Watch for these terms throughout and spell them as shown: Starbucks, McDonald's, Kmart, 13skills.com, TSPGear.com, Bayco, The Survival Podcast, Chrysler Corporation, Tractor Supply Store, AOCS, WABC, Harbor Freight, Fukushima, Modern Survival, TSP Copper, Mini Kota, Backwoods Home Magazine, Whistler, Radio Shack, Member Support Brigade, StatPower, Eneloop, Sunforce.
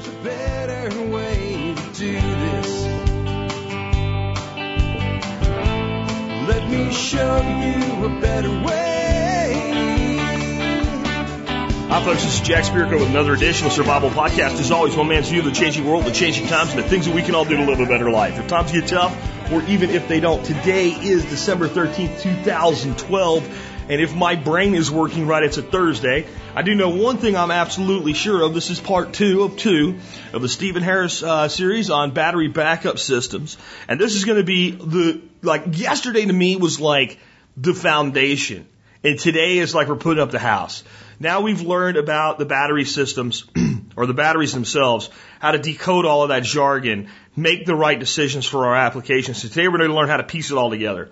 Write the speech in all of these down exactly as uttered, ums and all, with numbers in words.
There's a better way to do this. Let me show you a better way. Hi, folks. This is Jack Spirko with another edition of Survival Podcast. As always, one man's view of the changing world, the changing times, and the things that we can all do to live a better life. If times get tough, or even if they don't, today is December thirteenth, twenty twelve. And if my brain is working right, it's a Thursday. I do know one thing I'm absolutely sure of. This is part two of two of the Stephen Harris uh, series on battery backup systems. And this is going to be the, like, yesterday to me was like the foundation. And today is like we're putting up the house. Now we've learned about the battery systems, or the batteries themselves, how to decode all of that jargon, make the right decisions for our applications. So today we're going to learn how to piece it all together.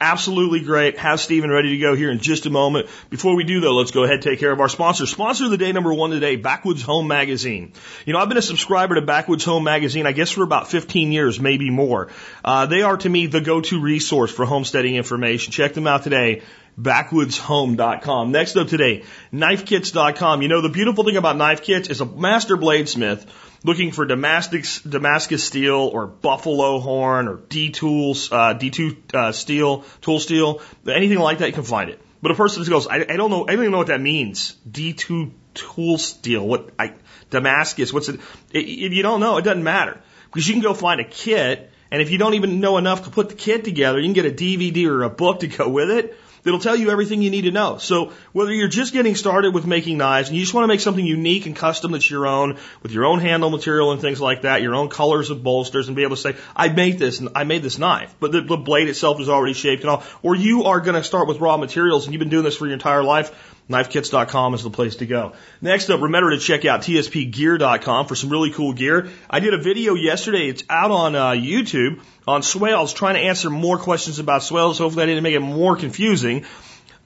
Absolutely great. Have Stephen ready to go here in just a moment. Before we do, though, let's go ahead and take care of our sponsor. Sponsor of the day number one today, Backwoods Home Magazine. You know, I've been a subscriber to Backwoods Home Magazine, I guess, for about fifteen years, maybe more. Uh, they are, to me, the go-to resource for homesteading information. Check them out today. backwoods home dot com. Next up today, knife kits dot com. You know, the beautiful thing about knife kits is a master bladesmith looking for Damascus, Damascus steel or buffalo horn or D-tools, uh, D two uh, steel, tool steel, anything like that, you can find it. But a person just goes, I, I don't know, I don't even know what that means. D two tool steel, what, I, Damascus, what's it? If you don't know, it doesn't matter. Because you can go find a kit, and if you don't even know enough to put the kit together, you can get a D V D or a book to go with it. It'll tell you everything you need to know. So whether you're just getting started with making knives and you just want to make something unique and custom that's your own, with your own handle material and things like that, your own colors of bolsters, and be able to say, I made this, I made this knife, but the, the blade itself is already shaped and all. Or you are going to start with raw materials and you've been doing this for your entire life. knife kits dot com is the place to go. Next up, remember to check out T S P gear dot com for some really cool gear. I did a video yesterday. It's out on uh, YouTube on swales, trying to answer more questions about swales. Hopefully I didn't make it more confusing.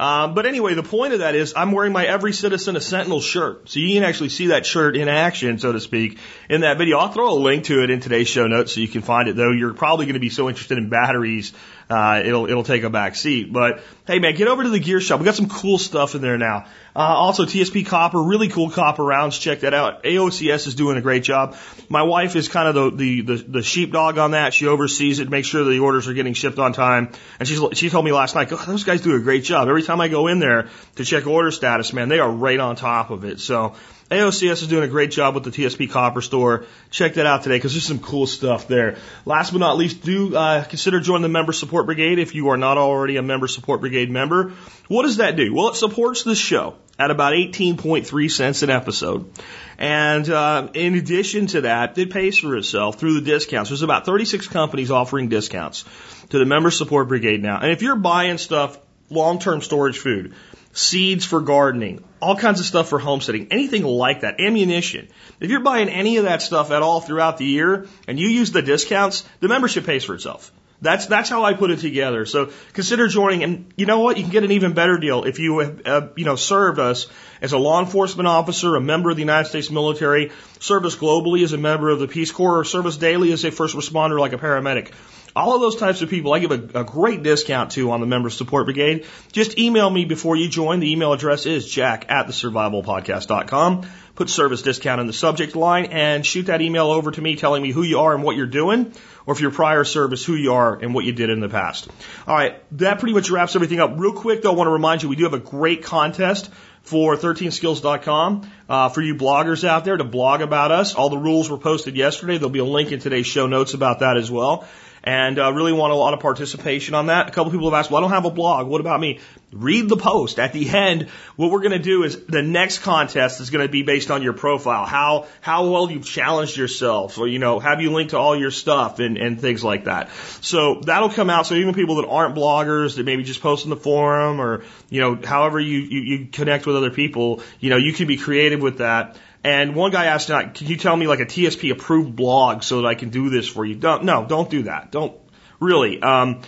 Um, but anyway, the point of that is I'm wearing my Every Citizen a Sentinel shirt. So you can actually see that shirt in action, so to speak, in that video. I'll throw a link to it in today's show notes so you can find it, though. You're probably going to be so interested in batteries, uh, it'll, it'll take a back seat. But hey, man, get over to the gear shop. We've got some cool stuff in there now. Uh, also, T S P Copper, really cool copper rounds. Check that out. A O C S is doing a great job. My wife is kind of the, the, the, the sheepdog on that. She oversees it, makes sure the orders are getting shipped on time. And she's, she told me last night, oh, those guys do a great job. Every time I go in there to check order status, man, they are right on top of it. So A O C S is doing a great job with the T S P Copper store. Check that out today because there's some cool stuff there. Last but not least, do uh, consider joining the Member Support Brigade if you are not already a Member Support Brigade member. What does that do? Well, it supports this show at about eighteen point three cents an episode. And uh, in addition to that, it pays for itself through the discounts. There's about thirty-six companies offering discounts to the Member Support Brigade now. And if you're buying stuff, long-term storage food, seeds for gardening, all kinds of stuff for homesteading, anything like that, ammunition. If you're buying any of that stuff at all throughout the year and you use the discounts, the membership pays for itself. That's that's how I put it together. So consider joining, and you know what? You can get an even better deal if you have uh, you know served us as a law enforcement officer, a member of the United States military, served us globally as a member of the Peace Corps, or served us daily as a first responder like a paramedic. All of those types of people I give a, a great discount to on the Member Support Brigade. Just email me before you join. The email address is jack at the survival podcast dot com. Put service discount in the subject line and shoot that email over to me telling me who you are and what you're doing, or if your prior service, who you are and what you did in the past. All right, that pretty much wraps everything up. Real quick, though, I want to remind you we do have a great contest for thirteen skills dot com, uh, for you bloggers out there to blog about us. All the rules were posted yesterday. There'll be a link in today's show notes about that as well. And I uh, really want a lot of participation on that. A couple people have asked, well, I don't have a blog. What about me? Read the post. At the end, what we're going to do is the next contest is going to be based on your profile, how how well you've challenged yourself, or, you know, have you linked to all your stuff and, and things like that. So that'll come out. So even people that aren't bloggers, that maybe just post in the forum or, you know, however you, you, you connect with other people, you know, you can be creative with that. And one guy asked, can you tell me like a T S P approved blog so that I can do this for you? Don't, no, don't do that. Don't really. Um,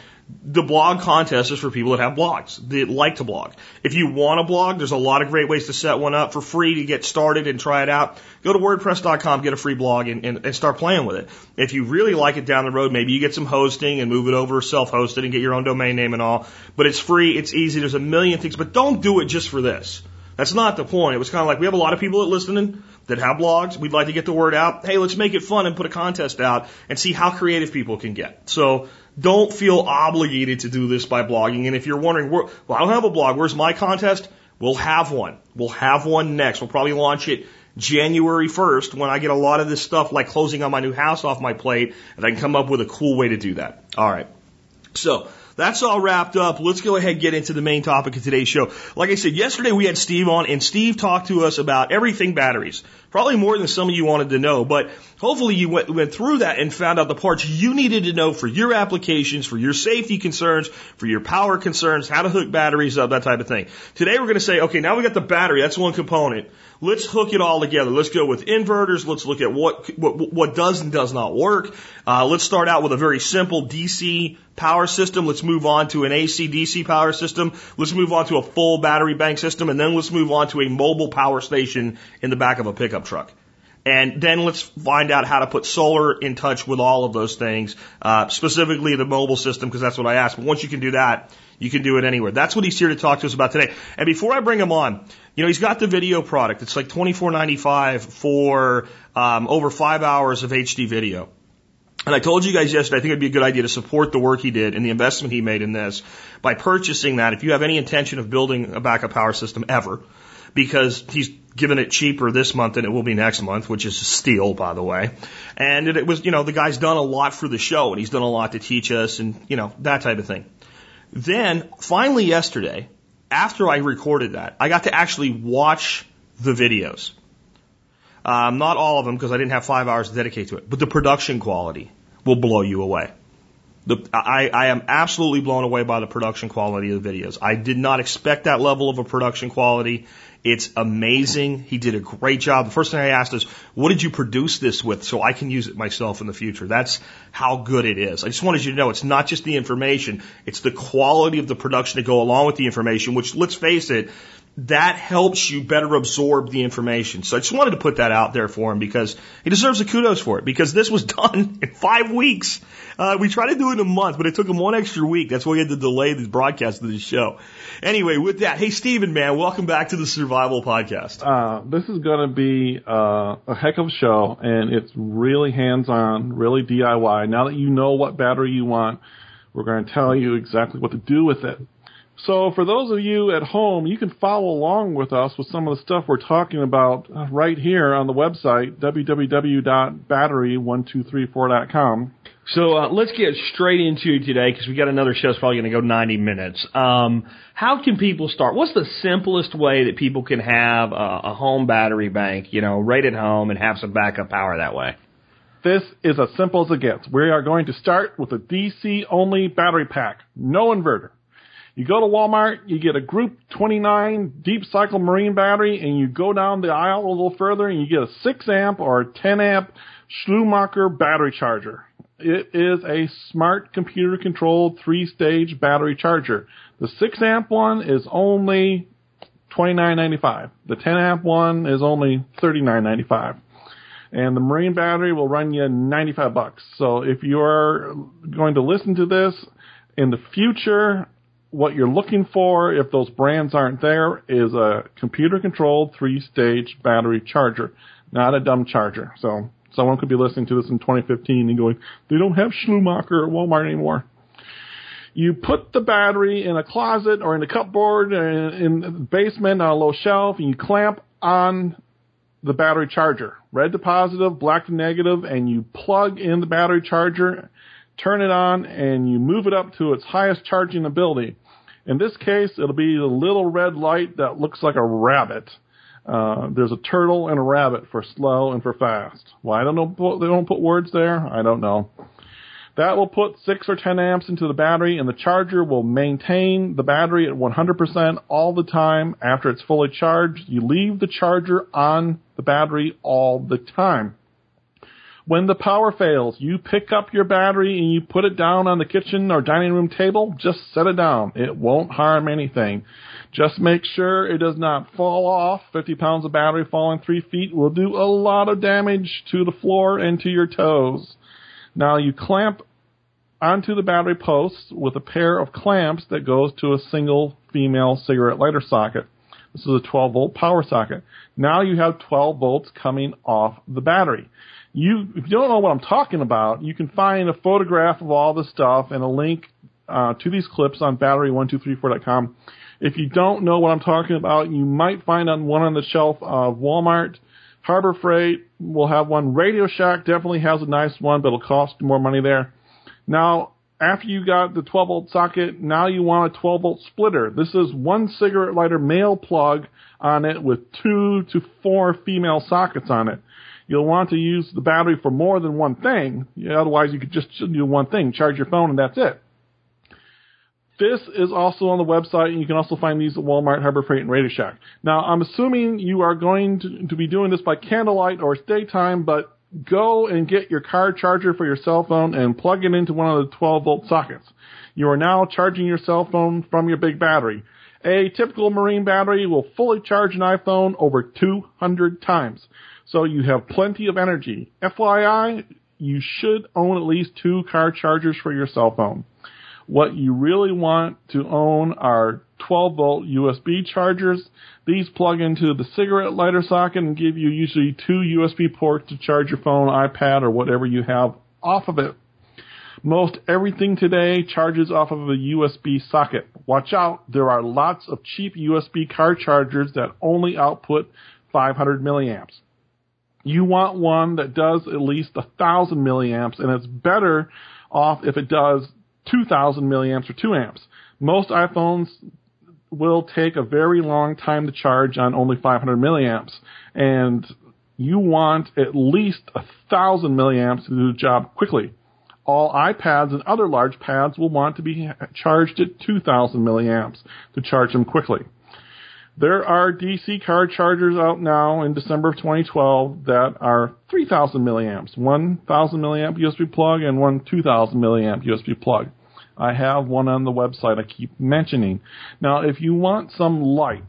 the blog contest is for people that have blogs, that like to blog. If you want to blog, there's a lot of great ways to set one up for free to get started and try it out. Go to WordPress dot com, get a free blog, and, and, and start playing with it. If you really like it down the road, maybe you get some hosting and move it over self-hosted and get your own domain name and all. But it's free. It's easy. There's a million things. But don't do it just for this. That's not the point. It was kind of like we have a lot of people that listening that have blogs. We'd like to get the word out. Hey, let's make it fun and put a contest out and see how creative people can get. So don't feel obligated to do this by blogging. And if you're wondering, well, I don't have a blog. Where's my contest? We'll have one. We'll have one next. We'll probably launch it January first when I get a lot of this stuff like closing on my new house off my plate, and I can come up with a cool way to do that. All right. So that's all wrapped up. Let's go ahead and get into the main topic of today's show. Like I said, yesterday we had Steve on, and Steve talked to us about everything batteries, probably more than some of you wanted to know, but hopefully you went, went through that and found out the parts you needed to know for your applications, for your safety concerns, for your power concerns, how to hook batteries up, that type of thing. Today we're going to say, okay, now we got the battery. That's one component. Let's hook it all together. Let's go with inverters. Let's look at what what, what does and does not work. Uh, let's start out with a very simple D C power system. Let's move on to an A C D C power system. Let's move on to a full battery bank system, and then let's move on to a mobile power station in the back of a pickup truck. And then let's find out how to put solar in touch with all of those things, uh, specifically the mobile system, because that's what I asked. But once you can do that, you can do it anywhere. That's what he's here to talk to us about today. And before I bring him on, you know, he's got the video product. It's like twenty-four ninety-five for um, over five hours of H D video. And I told you guys yesterday, I think it'd be a good idea to support the work he did and the investment he made in this by purchasing that if you have any intention of building a backup power system ever, because he's given it cheaper this month than it will be next month, which is a steal, by the way. And it was, you know, the guy's done a lot for the show, and he's done a lot to teach us and, you know, that type of thing. Then finally yesterday, after I recorded that, I got to actually watch the videos. Um, not all of them, because I didn't have five hours to dedicate to it, but the production quality will blow you away. The, I, I am absolutely blown away by the production quality of the videos. I did not expect that level of a production quality. It's amazing. He did a great job. The first thing I asked is, what did you produce this with so I can use it myself in the future? That's how good it is. I just wanted you to know it's not just the information. It's the quality of the production to go along with the information, which, let's face it, that helps you better absorb the information. So I just wanted to put that out there for him because he deserves the kudos for it, because this was done in five weeks. Uh, we tried to do it in a month, but it took him one extra week. That's why we had to delay the broadcast of the show. Anyway, with that, hey, Stephen, man, welcome back to the Survival Podcast. Uh, this is going to be uh, a heck of a show, and it's really hands-on, really D I Y. Now that you know what battery you want, we're going to tell you exactly what to do with it. So for those of you at home, you can follow along with us with some of the stuff we're talking about right here on the website, w w w dot battery one two three four dot com. So uh, let's get straight into it today, because we got another show that's probably going to go ninety minutes. Um, how can people start? What's the simplest way that people can have a, a home battery bank, you know, right at home and have some backup power that way? This is as simple as it gets. We are going to start with a D C-only battery pack, no inverter. You go to Walmart, you get a Group twenty-nine deep cycle marine battery, and you go down the aisle a little further, and you get a six amp or a ten amp Schumacher battery charger. It is a smart computer-controlled three-stage battery charger. The six amp one is only twenty-nine ninety-five. The ten amp one is only thirty-nine ninety-five. And the marine battery will run you ninety-five bucks. So if you're going to listen to this in the future, what you're looking for, if those brands aren't there, is a computer-controlled three-stage battery charger, not a dumb charger. So someone could be listening to this in twenty fifteen and going, they don't have Schumacher at Walmart anymore. You put the battery in a closet or in a cupboard or in the basement on a low shelf, and you clamp on the battery charger, red to positive, black to negative, and you plug in the battery charger, turn it on, and you move it up to its highest charging ability. In this case, it'll be the little red light that looks like a rabbit. Uh, there's a turtle and a rabbit for slow and for fast. Why I don't know, they don't put words there, I don't know. That will put six or ten amps into the battery, and the charger will maintain the battery at one hundred percent all the time after it's fully charged. You leave the charger on the battery all the time. When the power fails, you pick up your battery and you put it down on the kitchen or dining room table. Just set it down. It won't harm anything. Just make sure it does not fall off. fifty pounds of battery falling three feet will do a lot of damage to the floor and to your toes. Now you clamp onto the battery posts with a pair of clamps that goes to a single female cigarette lighter socket. This is a twelve volt power socket. Now you have twelve volts coming off the battery. You, if you don't know what I'm talking about, you can find a photograph of all the stuff and a link uh, to these clips on battery one two three four dot com. If you don't know what I'm talking about, you might find on one on the shelf of Walmart. Harbor Freight will have one. Radio Shack definitely has a nice one, but it'll cost more money there. Now, after you got the twelve volt socket, now you want a twelve volt splitter. This is one cigarette lighter male plug on it with two to four female sockets on it. You'll want to use the battery for more than one thing. Yeah, otherwise, you could just do one thing, charge your phone, and that's it. This is also on the website, and you can also find these at Walmart, Harbor Freight, and Radio Shack. Now, I'm assuming you are going to, to be doing this by candlelight or it's daytime, but go and get your car charger for your cell phone and plug it into one of the twelve volt sockets. You are now charging your cell phone from your big battery. A typical marine battery will fully charge an iPhone over two hundred times. So you have plenty of energy. F Y I, you should own at least two car chargers for your cell phone. What you really want to own are twelve volt U S B chargers. These plug into the cigarette lighter socket and give you usually two U S B ports to charge your phone, iPad, or whatever you have off of it. Most everything today charges off of a U S B socket. Watch out, there are lots of cheap U S B car chargers that only output five hundred milliamps. You want one that does at least one thousand milliamps, and it's better off if it does two thousand milliamps or two amps. Most iPhones will take a very long time to charge on only five hundred milliamps, and you want at least one thousand milliamps to do the job quickly. All iPads and other large pads will want to be charged at two thousand milliamps to charge them quickly. There are D C car chargers out now in December of twenty twelve that are three thousand milliamps, one thousand milliamp U S B plug and one two thousand milliamp U S B plug. I have one on the website I keep mentioning. Now, if you want some light,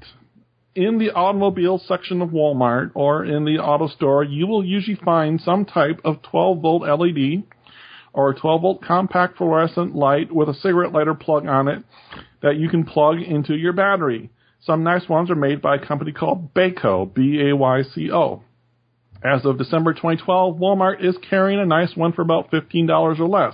in the automobile section of Walmart or in the auto store, you will usually find some type of twelve volt L E D or a twelve volt compact fluorescent light with a cigarette lighter plug on it that you can plug into your battery. Some nice ones are made by a company called Bayco, B A Y C O. As of December twenty twelve, Walmart is carrying a nice one for about fifteen dollars or less.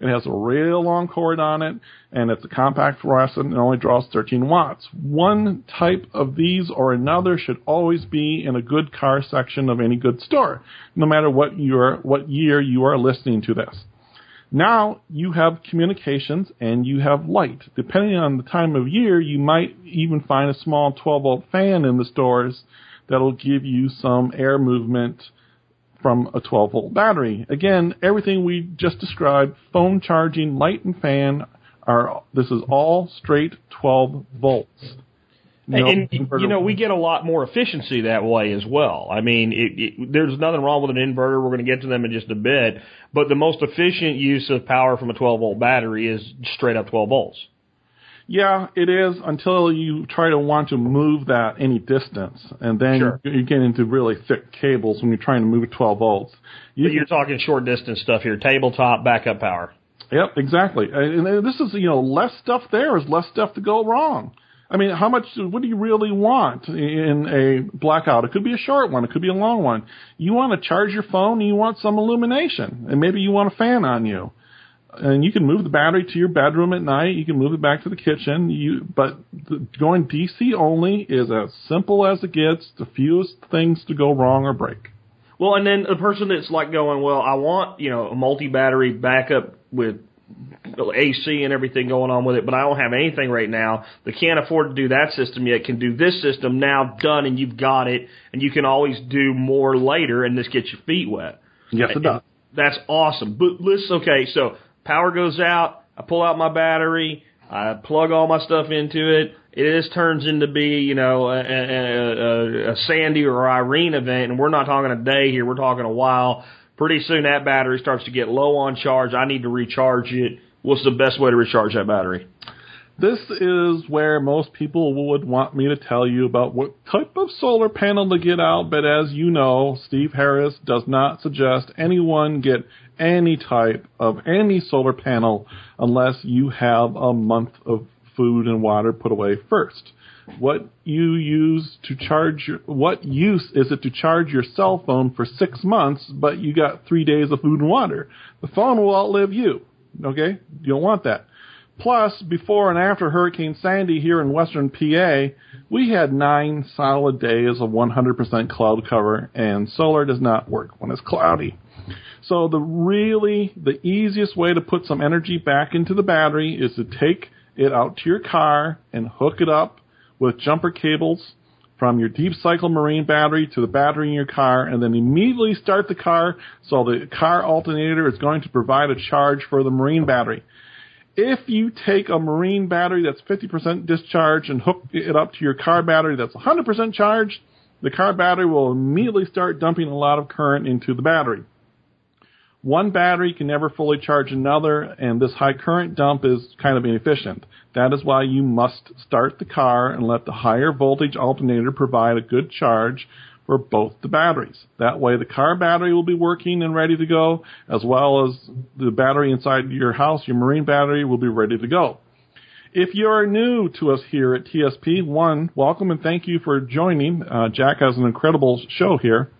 It has a real long cord on it, and it's a compact fluorescent and only draws thirteen watts. One type of these or another should always be in a good car section of any good store, no matter what year, what year you are listening to this. Now you have communications and you have light. Depending on the time of year, you might even find a small twelve volt fan in the stores that'll give you some air movement from a twelve volt battery. Again, everything we just described, phone charging, light, and fan, are this is all straight twelve volts. No, and, you know, we get a lot more efficiency that way as well. I mean, it, it, there's nothing wrong with an inverter. We're going to get to them in just a bit. But the most efficient use of power from a twelve-volt battery is straight up twelve volts. Yeah, it is, until you try to want to move that any distance. And then sure. you, you get into really thick cables when you're trying to move twelve volts. You, but you're talking short-distance stuff here, tabletop, backup power. Yep, exactly. And this is, you know, less stuff there is less stuff to go wrong. I mean, how much, what do you really want in a blackout? It could be a short one. It could be a long one. You want to charge your phone and you want some illumination, and maybe you want a fan on you. And you can move the battery to your bedroom at night. You can move it back to the kitchen. You, but the, going D C only is as simple as it gets, the fewest things to go wrong or break. Well, and then the person that's like going, well, I want, you know, a multi-battery backup with A C and everything going on with it, but I don't have anything right now that can't afford to do that system yet, can do this system now, done, and you've got it, and you can always do more later, and this gets your feet wet. Yes, it does. That's awesome. But listen, okay, so power goes out, I pull out my battery, I plug all my stuff into it, it just turns into be, you know, a, a, a, a Sandy or Irene event, and we're not talking a day here, we're talking a while. Pretty soon that battery starts to get low on charge. I need to recharge it. What's the best way to recharge that battery? This is where most people would want me to tell you about what type of solar panel to get out, but as you know, Steve Harris does not suggest anyone get any type of any solar panel unless you have a month of food and water put away first. What you use to charge your, what use is it to charge your cell phone for six months, but you got three days of food and water? The phone will outlive you. Okay, you don't want that. Plus, before and after Hurricane Sandy here in western P A, we had nine solid days of one hundred percent cloud cover, and solar does not work when it's cloudy. So the really, the easiest way to put some energy back into the battery is to take it out to your car and hook it up with jumper cables from your deep cycle marine battery to the battery in your car, and then immediately start the car so the car alternator is going to provide a charge for the marine battery. If you take a marine battery that's fifty percent discharged and hook it up to your car battery that's one hundred percent charged, the car battery will immediately start dumping a lot of current into the battery. One battery can never fully charge another, and this high current dump is kind of inefficient. That is why you must start the car and let the higher voltage alternator provide a good charge for both the batteries. That way the car battery will be working and ready to go, as well as the battery inside your house, your marine battery, will be ready to go. If you are new to us here at T S P, one, welcome and thank you for joining. Uh, Jack has an incredible show here.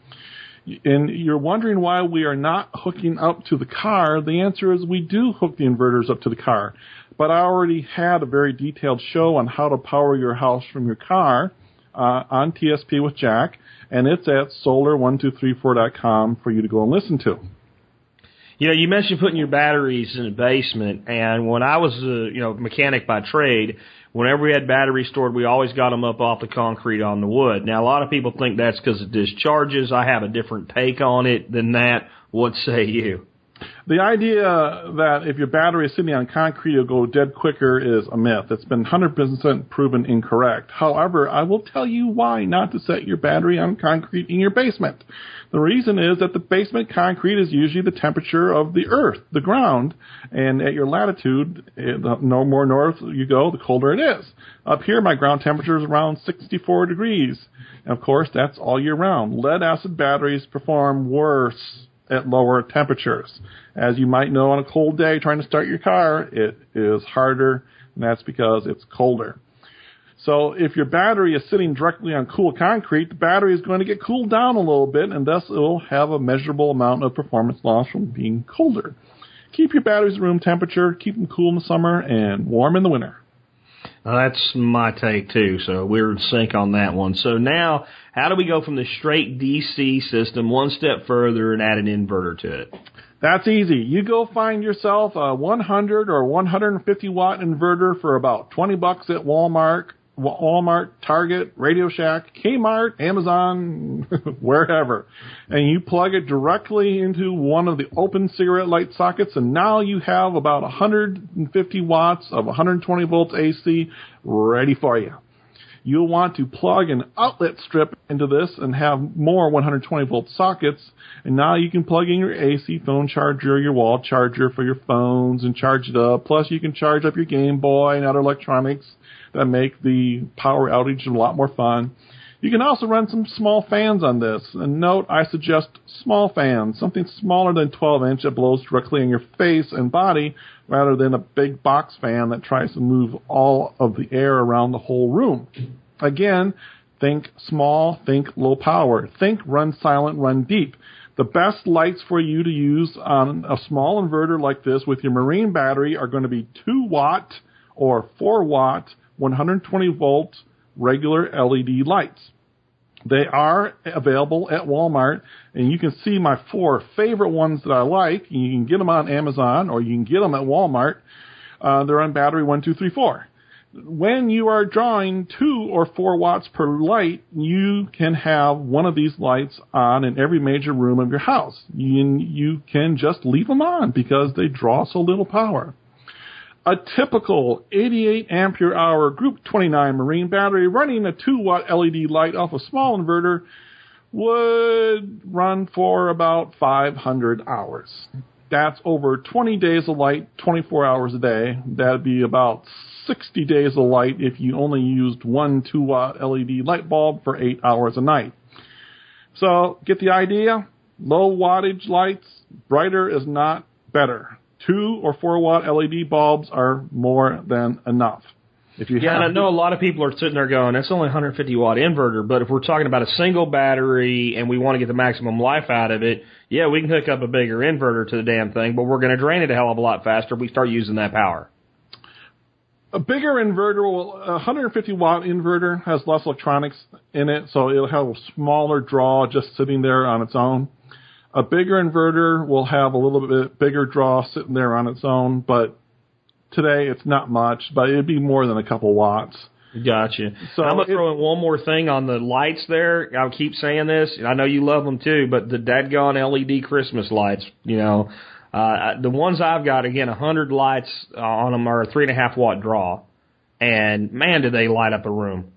And you're wondering why we are not hooking up to the car. The answer is we do hook the inverters up to the car. But I already had a very detailed show on how to power your house from your car uh, on T S P with Jack. And it's at solar one two three four dot com for you to go and listen to. You know, you mentioned putting your batteries in the basement, and when I was a you know, mechanic by trade, whenever we had batteries stored, we always got them up off the concrete on the wood. Now, a lot of people think that's because it discharges. I have a different take on it than that. What say you? The idea that if your battery is sitting on concrete, it'll go dead quicker is a myth. It's been one hundred percent proven incorrect. However, I will tell you why not to set your battery on concrete in your basement. The reason is that the basement concrete is usually the temperature of the earth, the ground, and at your latitude, no more north you go, the colder it is. Up here, my ground temperature is around sixty-four degrees. And of course, that's all year round. Lead-acid batteries perform worse at lower temperatures. As you might know, on a cold day trying to start your car, it is harder, and that's because it's colder. So if your battery is sitting directly on cool concrete, the battery is going to get cooled down a little bit, and thus it will have a measurable amount of performance loss from being colder. Keep your batteries at room temperature, keep them cool in the summer, and warm in the winter. Now, that's my take, too, so we're in sync on that one. So now, how do we go from the straight D C system one step further and add an inverter to it? That's easy. You go find yourself a one hundred or one hundred fifty watt inverter for about twenty bucks at Walmart, Walmart, Target, Radio Shack, Kmart, Amazon, wherever. And you plug it directly into one of the open cigarette light sockets, and now you have about one hundred fifty watts of one hundred twenty volts A C ready for you. You'll want to plug an outlet strip into this and have more one hundred twenty volt sockets. And now you can plug in your A C phone charger, your wall charger for your phones, and charge it up. Plus, you can charge up your Game Boy and other electronics that make the power outage a lot more fun. You can also run some small fans on this. And note, I suggest small fans, something smaller than twelve inch that blows directly in your face and body, rather than a big box fan that tries to move all of the air around the whole room. Again, think small, think low power. Think run silent, run deep. The best lights for you to use on a small inverter like this with your marine battery are going to be two watt or four watt, one hundred twenty volt regular L E D lights. They are available at Walmart, and you can see my four favorite ones that I like. You can get them on Amazon, or you can get them at Walmart. Uh, they're on battery one two three four. When you are drawing two or four watts per light, you can have one of these lights on in every major room of your house. You, you can just leave them on because they draw so little power. A typical eighty-eight ampere hour group twenty-nine marine battery running a two watt L E D light off a small inverter would run for about five hundred hours. That's over twenty days of light, twenty-four hours a day. That'd be about sixty days of light if you only used one two watt L E D light bulb for eight hours a night. So, get the idea? Low wattage lights, brighter is not better. Two or four watt L E D bulbs are more than enough. If you yeah, and I know a lot of people are sitting there going, that's only a one hundred fifty watt inverter, but if we're talking about a single battery and we want to get the maximum life out of it, yeah, we can hook up a bigger inverter to the damn thing, but we're going to drain it a hell of a lot faster if we start using that power. A bigger inverter, will, a one hundred fifty watt inverter has less electronics in it, so it'll have a smaller draw just sitting there on its own. A bigger inverter will have a little bit bigger draw sitting there on its own, but today it's not much, but it'd be more than a couple watts. Gotcha. So I'm going to throw in one more thing on the lights there. I'll keep saying this, and I know you love them too, but the dadgone L E D Christmas lights, you know, uh, the ones I've got, again, one hundred lights on them are a three and a half watt draw, and man, do they light up a room.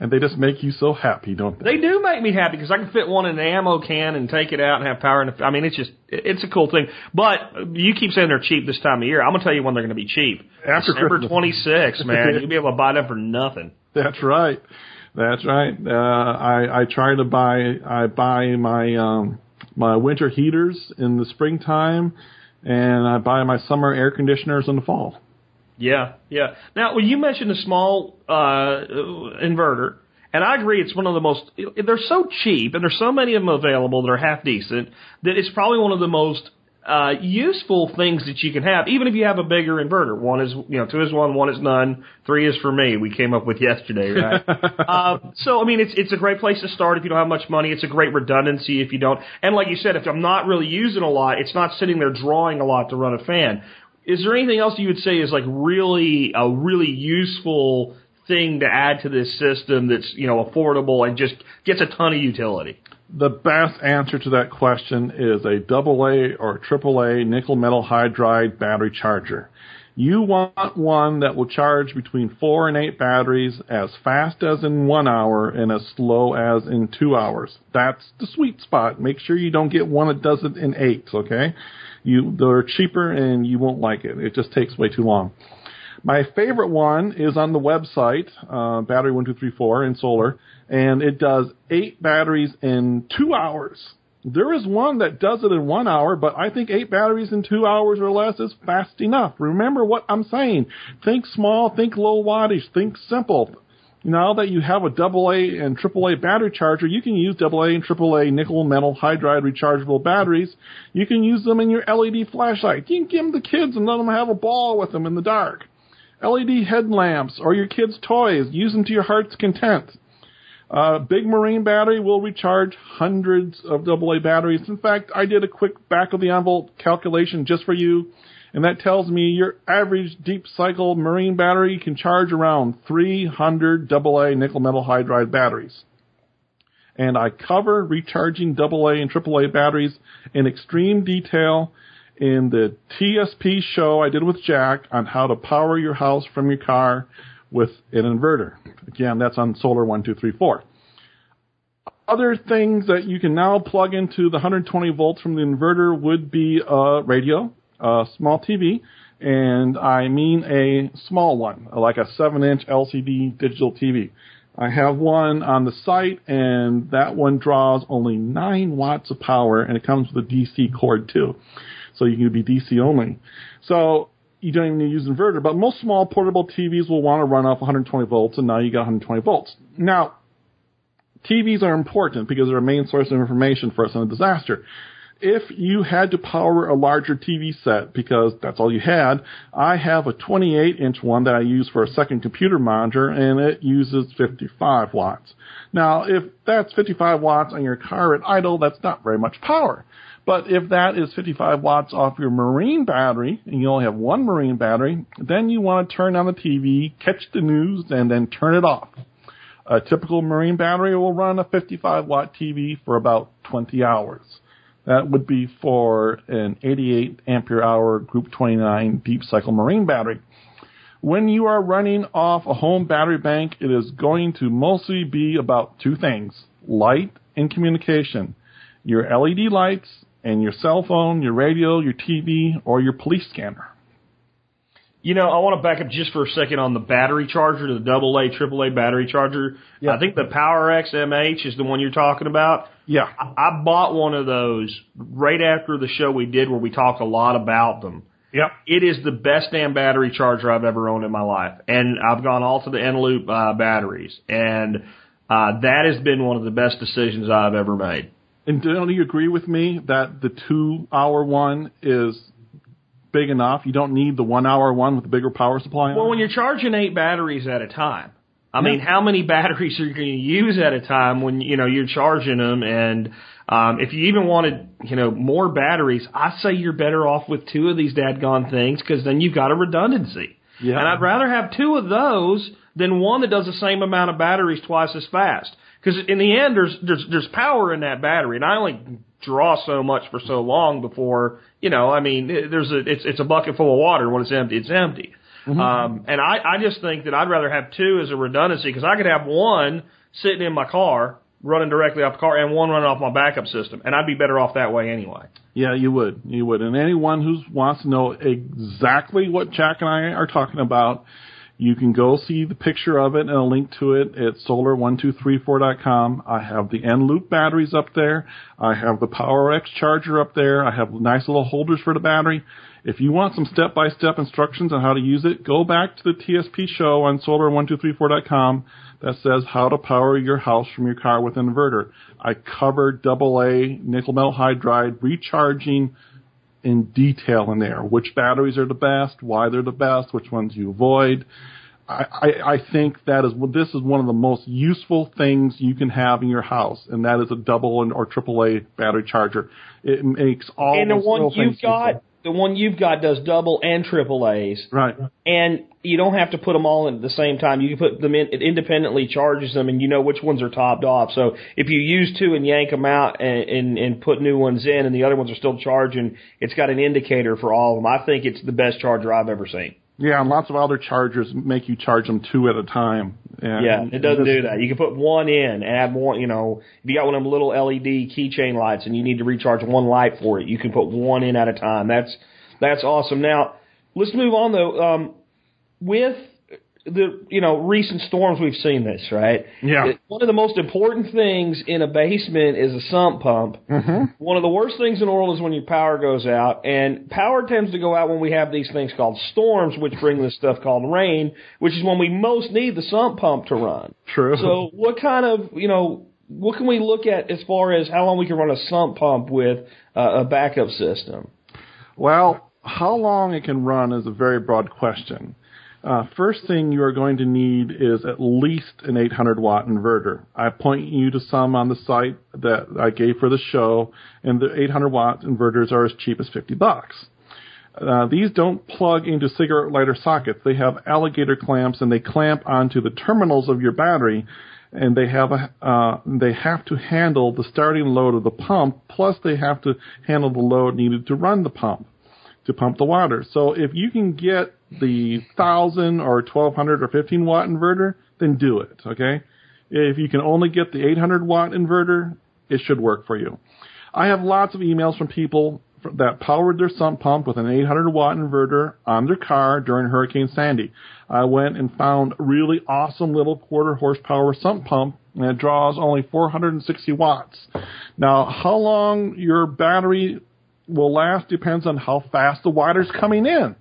And they just make you so happy, don't they? They do make me happy because I can fit one in an ammo can and take it out and have power. In the, I mean, it's just, it's a cool thing. But you keep saying they're cheap this time of year. I'm going to tell you when they're going to be cheap. After December twenty-sixth, man, you'll be able to buy them for nothing. That's right. That's right. Uh, I, I try to buy, I buy my, um, my winter heaters in the springtime, and I buy my summer air conditioners in the fall. Yeah, yeah. Now, well, you mentioned the small uh, inverter, and I agree it's one of the most – they're so cheap, and there's so many of them available that are half decent, that it's probably one of the most uh, useful things that you can have, even if you have a bigger inverter. One is – you know, two is one, one is none, three is for me. We came up with yesterday, right? uh, so, I mean, it's it's a great place to start if you don't have much money. It's a great redundancy if you don't. And like you said, if I'm not really using a lot, it's not sitting there drawing a lot to run a fan. Is there anything else you would say is like really a really useful thing to add to this system that's, you know, affordable and just gets a ton of utility? The best answer to that question is a double A or triple A nickel metal hydride battery charger. You want one that will charge between four and eight batteries as fast as in one hour and as slow as in two hours. That's the sweet spot. Make sure you don't get one that does it in eight, okay? You, they're cheaper and you won't like it. It just takes way too long. My favorite one is on the website, uh, battery one two three four in solar, and it does eight batteries in two hours. There is one that does it in one hour, but I think eight batteries in two hours or less is fast enough. Remember what I'm saying. Think small, think low wattage, think simple. Now that you have a double A and triple A battery charger, you can use double A and triple A nickel metal hydride rechargeable batteries. You can use them in your L E D flashlight. You can give them to kids and let them have a ball with them in the dark. L E D headlamps or your kids' toys. Use them to your heart's content. Uh, big marine battery will recharge hundreds of double A batteries. In fact, I did a quick back-of-the-envelope calculation just for you, and that tells me your average deep-cycle marine battery can charge around three hundred double A nickel metal hydride batteries. And I cover recharging double A and triple A batteries in extreme detail in the T S P show I did with Jack on how to power your house from your car with an inverter. Again, that's on solar one two three four. Other things that you can now plug into the one hundred twenty volts from the inverter would be a radio, a small T V, and I mean a small one, like a seven inch L C D digital T V. I have one on the site, and that one draws only nine watts of power, and it comes with a D C cord too. So you can be D C only. So you don't even need to use an inverter, but most small portable T Vs will want to run off one hundred twenty volts, and now you got one hundred twenty volts. Now, T Vs are important because they're a main source of information for us in a disaster. If you had to power a larger T V set because that's all you had, I have a twenty-eight inch one that I use for a second computer monitor, and it uses fifty-five watts. Now, if that's fifty-five watts on your car at idle, that's not very much power. But if that is fifty-five watts off your marine battery, and you only have one marine battery, then you want to turn on the T V, catch the news, and then turn it off. A typical marine battery will run a fifty-five watt T V for about twenty hours. That would be for an eighty-eight ampere hour group twenty-nine deep cycle marine battery. When you are running off a home battery bank, it is going to mostly be about two things, light and communication, your L E D lights, and your cell phone, your radio, your T V, or your police scanner. You know, I want to back up just for a second on the battery charger, the double A, triple A battery charger. Yeah. I think the PowerX M H is the one you're talking about. Yeah. I, I bought one of those right after the show we did where we talked a lot about them. Yep. It is the best damn battery charger I've ever owned in my life. And I've gone all to the Eneloop uh, batteries. And uh, that has been one of the best decisions I've ever made. And don't you agree with me that the two-hour one is big enough? You don't need the one-hour one with the bigger power supply on? Well, when you're charging eight batteries at a time, I mean, how many batteries are you going to use at a time when, you know, you're charging them? And um, if you even wanted, you know, more batteries, I say you're better off with two of these dadgone things, because then you've got a redundancy. Yeah. And I'd rather have two of those than one that does the same amount of batteries twice as fast. Because in the end, there's, there's there's power in that battery, and I only draw so much for so long before, you know, I mean, there's a it's it's a bucket full of water. When it's empty, it's empty. Mm-hmm. Um, and I, I just think that I'd rather have two as a redundancy, because I could have one sitting in my car, running directly off the car, and one running off my backup system, and I'd be better off that way anyway. Yeah, you would. You would. And anyone who wants to know exactly what Jack and I are talking about, you can go see the picture of it and a link to it at solar one two three four dot com. I have the Eneloop batteries up there. I have the PowerX charger up there. I have nice little holders for the battery. If you want some step-by-step instructions on how to use it, go back to the T S P show on solar one two three four dot com that says how to power your house from your car with an inverter. I cover double A, nickel metal hydride, recharging in detail in there, which batteries are the best, why they're the best, which ones you avoid. I, I, I think that is this is one of the most useful things you can have in your house, and that is a double and or triple A battery charger. It makes all and the one you've got. Useful. The one you've got does double and triple A's. Right. And you don't have to put them all in at the same time. You can put them in, it independently charges them, and you know which ones are topped off. So if you use two and yank them out and, and, and put new ones in and the other ones are still charging, it's got an indicator for all of them. I think it's the best charger I've ever seen. Yeah, and lots of other chargers make you charge them two at a time. And yeah, it doesn't do that. You can put one in and add one, you know, if you got one of them little L E D keychain lights and you need to recharge one light for it, you can put one in at a time. That's that's awesome. Now, let's move on, though. Um, with the, you know, recent storms, we've seen this, right? Yeah. One of the most important things in a basement is a sump pump. Mm-hmm. One of the worst things in the world is when your power goes out, and power tends to go out when we have these things called storms, which bring this stuff called rain, which is when we most need the sump pump to run. True. So what kind of, you know, what can we look at as far as how long we can run a sump pump with uh, a backup system? Well, how long it can run is a very broad question. Uh, first thing you are going to need is at least an eight hundred watt inverter. I point you to some on the site that I gave for the show, and the eight hundred watt inverters are as cheap as fifty bucks. Uh, these don't plug into cigarette lighter sockets. They have alligator clamps, and they clamp onto the terminals of your battery, and they have a, uh, they have to handle the starting load of the pump, plus they have to handle the load needed to run the pump, to pump the water. So if you can get the one thousand or twelve hundred or fifteen watt inverter, then do it, okay? If you can only get the eight hundred watt inverter, it should work for you. I have lots of emails from people that powered their sump pump with an eight hundred watt inverter on their car during Hurricane Sandy. I went and found a really awesome little quarter horsepower sump pump, and it draws only four hundred sixty watts. Now, how long your battery will last depends on how fast the water's coming in.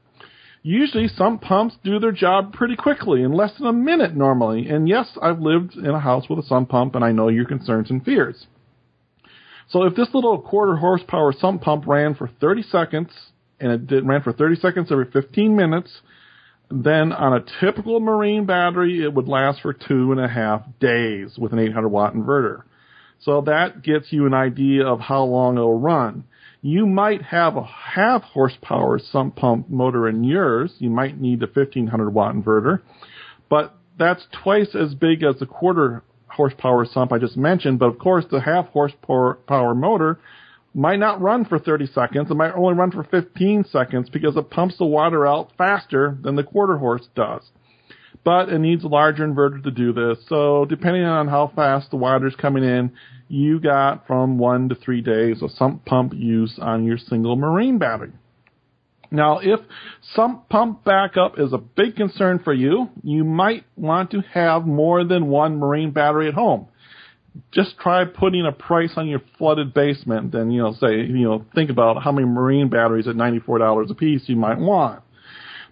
Usually, sump pumps do their job pretty quickly, in less than a minute normally. And yes, I've lived in a house with a sump pump, and I know your concerns and fears. So if this little quarter horsepower sump pump ran for thirty seconds, and it did, ran for thirty seconds every fifteen minutes, then on a typical marine battery, it would last for two and a half days with an eight hundred watt inverter. So that gets you an idea of how long it'll run. You might have a half horsepower sump pump motor in yours. You might need the fifteen hundred watt inverter, but that's twice as big as the quarter horsepower sump I just mentioned. But of course, the half horsepower motor might not run for thirty seconds. It might only run for fifteen seconds because it pumps the water out faster than the quarter horse does. But it needs a larger inverter to do this. So depending on how fast the water's coming in, you got from one to three days of sump pump use on your single marine battery. Now, if sump pump backup is a big concern for you, you might want to have more than one marine battery at home. just try putting a price on your flooded basement and, you know, say, you know, think about how many marine batteries at ninety-four dollars a piece you might want.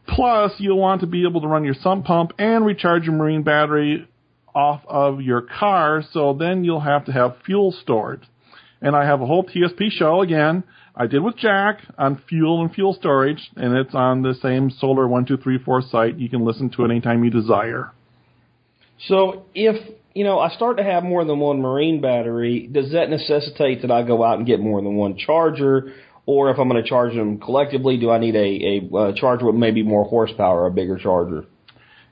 Plus, you'll want to be able to run your sump pump and recharge your marine battery off of your car, so then you'll have to have fuel stored. And I have a whole T S P show, again, I did with Jack on fuel and fuel storage, and it's on the same solar one two three four site. You can listen to it anytime you desire. So if, you know, I start to have more than one marine battery, does that necessitate that I go out and get more than one charger? Or if I'm going to charge them collectively, do I need a, a, a charger with maybe more horsepower, a bigger charger?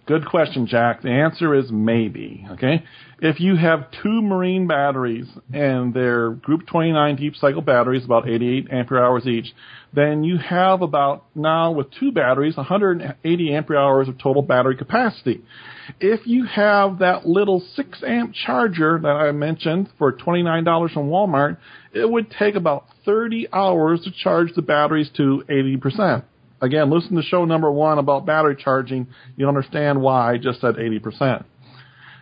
Good question, Jack. The answer is maybe, okay? If you have two marine batteries and they're group twenty-nine deep cycle batteries, about eighty-eight ampere hours each, then you have about, now with two batteries, one hundred eighty ampere hours of total battery capacity. If you have that little six amp charger that I mentioned for twenty-nine dollars from Walmart, it would take about thirty hours to charge the batteries to eighty percent. Again, listen to show number one about battery charging. You'll understand why I just said eighty percent.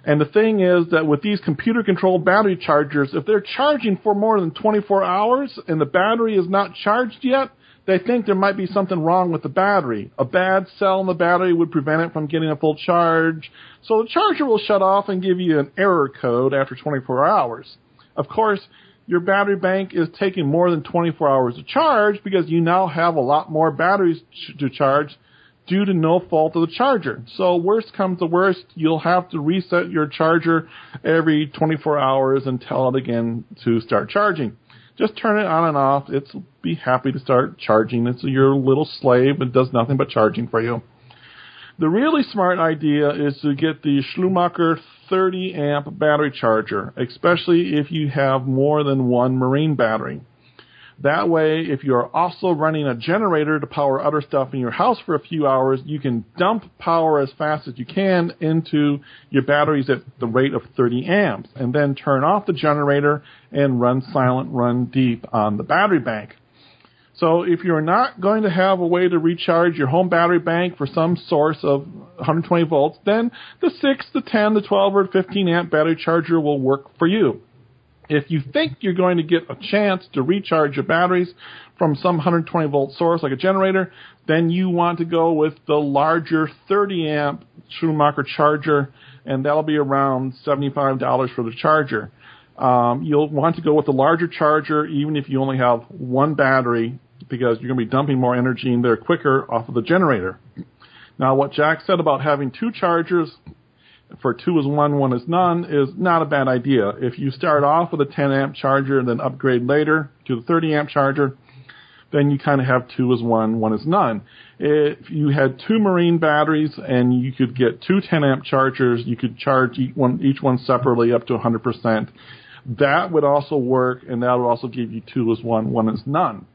And the thing is that with these computer-controlled battery chargers, if they're charging for more than twenty-four hours and the battery is not charged yet, they think there might be something wrong with the battery. A bad cell in the battery would prevent it from getting a full charge. So the charger will shut off and give you an error code after twenty-four hours. Of course, your battery bank is taking more than twenty-four hours to charge because you now have a lot more batteries ch- to charge due to no fault of the charger. So worst comes to worst, you'll have to reset your charger every twenty-four hours and tell it again to start charging. Just turn it on and off. It'll be happy to start charging. It's your little slave. It does nothing but charging for you. The really smart idea is to get the Schumacher thirty amp battery charger, especially if you have more than one marine battery. That way, if you're also running a generator to power other stuff in your house for a few hours, you can dump power as fast as you can into your batteries at the rate of thirty amps, and then turn off the generator and run silent, run deep on the battery bank. So if you're not going to have a way to recharge your home battery bank for some source of one hundred twenty volts, then the six, the ten, the twelve, or fifteen amp battery charger will work for you. If you think you're going to get a chance to recharge your batteries from some one hundred twenty volt source like a generator, then you want to go with the larger thirty amp Schumacher charger, and that'll be around seventy-five dollars for the charger. Um, you'll want to go with the larger charger even if you only have one battery, because you're going to be dumping more energy in there quicker off of the generator. Now, what Jack said about having two chargers, for two is one, one is none, is not a bad idea. If you start off with a ten amp charger and then upgrade later to the thirty amp charger, then you kind of have two is one, one is none. If you had two marine batteries and you could get two ten amp chargers, you could charge each one, each one separately up to one hundred percent. That would also work, and that would also give you two is one, one is none.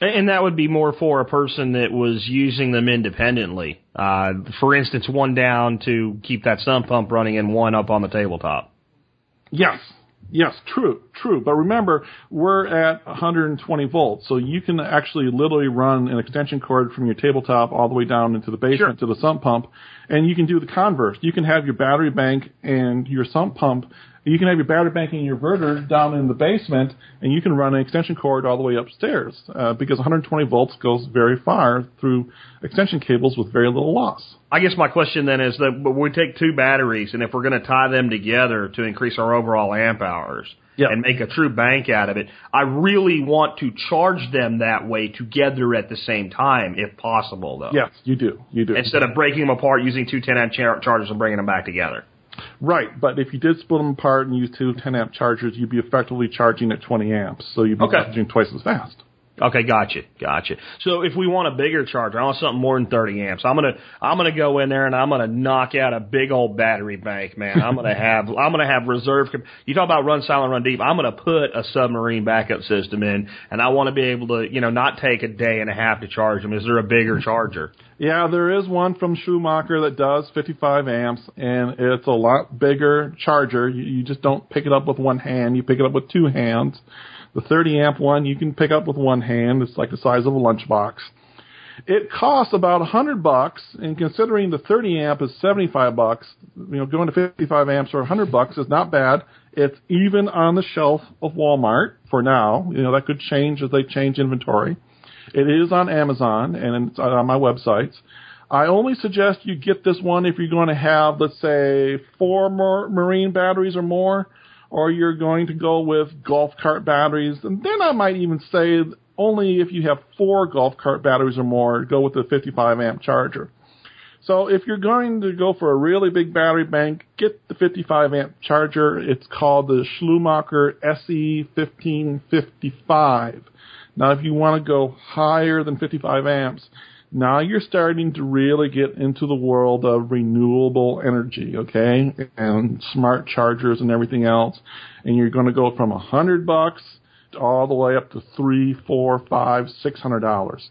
And that would be more for a person that was using them independently. Uh, for instance, one down to keep that sump pump running and one up on the tabletop. Yes. Yes, true, true. But remember, we're at one hundred twenty volts, so you can actually literally run an extension cord from your tabletop all the way down into the basement, sure, to the sump pump, and you can do the converse. You can have your battery bank and your sump pump, you can have your battery bank and your inverter down in the basement, and you can run an extension cord all the way upstairs, uh, because one hundred twenty volts goes very far through extension cables with very little loss. I guess my question then is that we take two batteries, and if we're going to tie them together to increase our overall amp hours, yep, and make a true bank out of it, I really want to charge them that way together at the same time, if possible, though. Yes, you do. You do. Instead of breaking them apart using two ten amp char- chargers and bringing them back together. Right, but if you did split them apart and use two ten amp chargers, you'd be effectively charging at twenty amps, so you'd be okay. charging twice as fast. Okay, gotcha, gotcha. So if we want a bigger charger, I want something more than thirty amps. I'm gonna, I'm gonna go in there and I'm gonna knock out a big old battery bank, man. I'm gonna have, I'm gonna have reserve. You talk about run silent, run deep. I'm gonna put a submarine backup system in, and I want to be able to, you know, not take a day and a half to charge them. Is there a bigger charger? Yeah, there is one from Schumacher that does fifty-five amps, and it's a lot bigger charger. You, you just don't pick it up with one hand. You pick it up with two hands. The thirty amp one you can pick up with one hand. It's like the size of a lunchbox. It costs about a hundred bucks, and considering the thirty amp is seventy-five bucks, you know, going to fifty-five amps or a hundred bucks is not bad. It's even on the shelf of Walmart for now. You know, that could change as they change inventory. It is on Amazon and it's on my websites. I only suggest you get this one if you're going to have, let's say, four more marine batteries or more, or you're going to go with golf cart batteries. And then I might even say only if you have four golf cart batteries or more, go with the fifty-five amp charger. So if you're going to go for a really big battery bank, get the fifty-five amp charger. It's called the Schumacher S E fifteen fifty-five. Now, if you want to go higher than fifty-five amps, now you're starting to really get into the world of renewable energy, okay, and smart chargers and everything else. And you're going to go from a hundred bucks all the way up to three, four, five, six hundred dollars.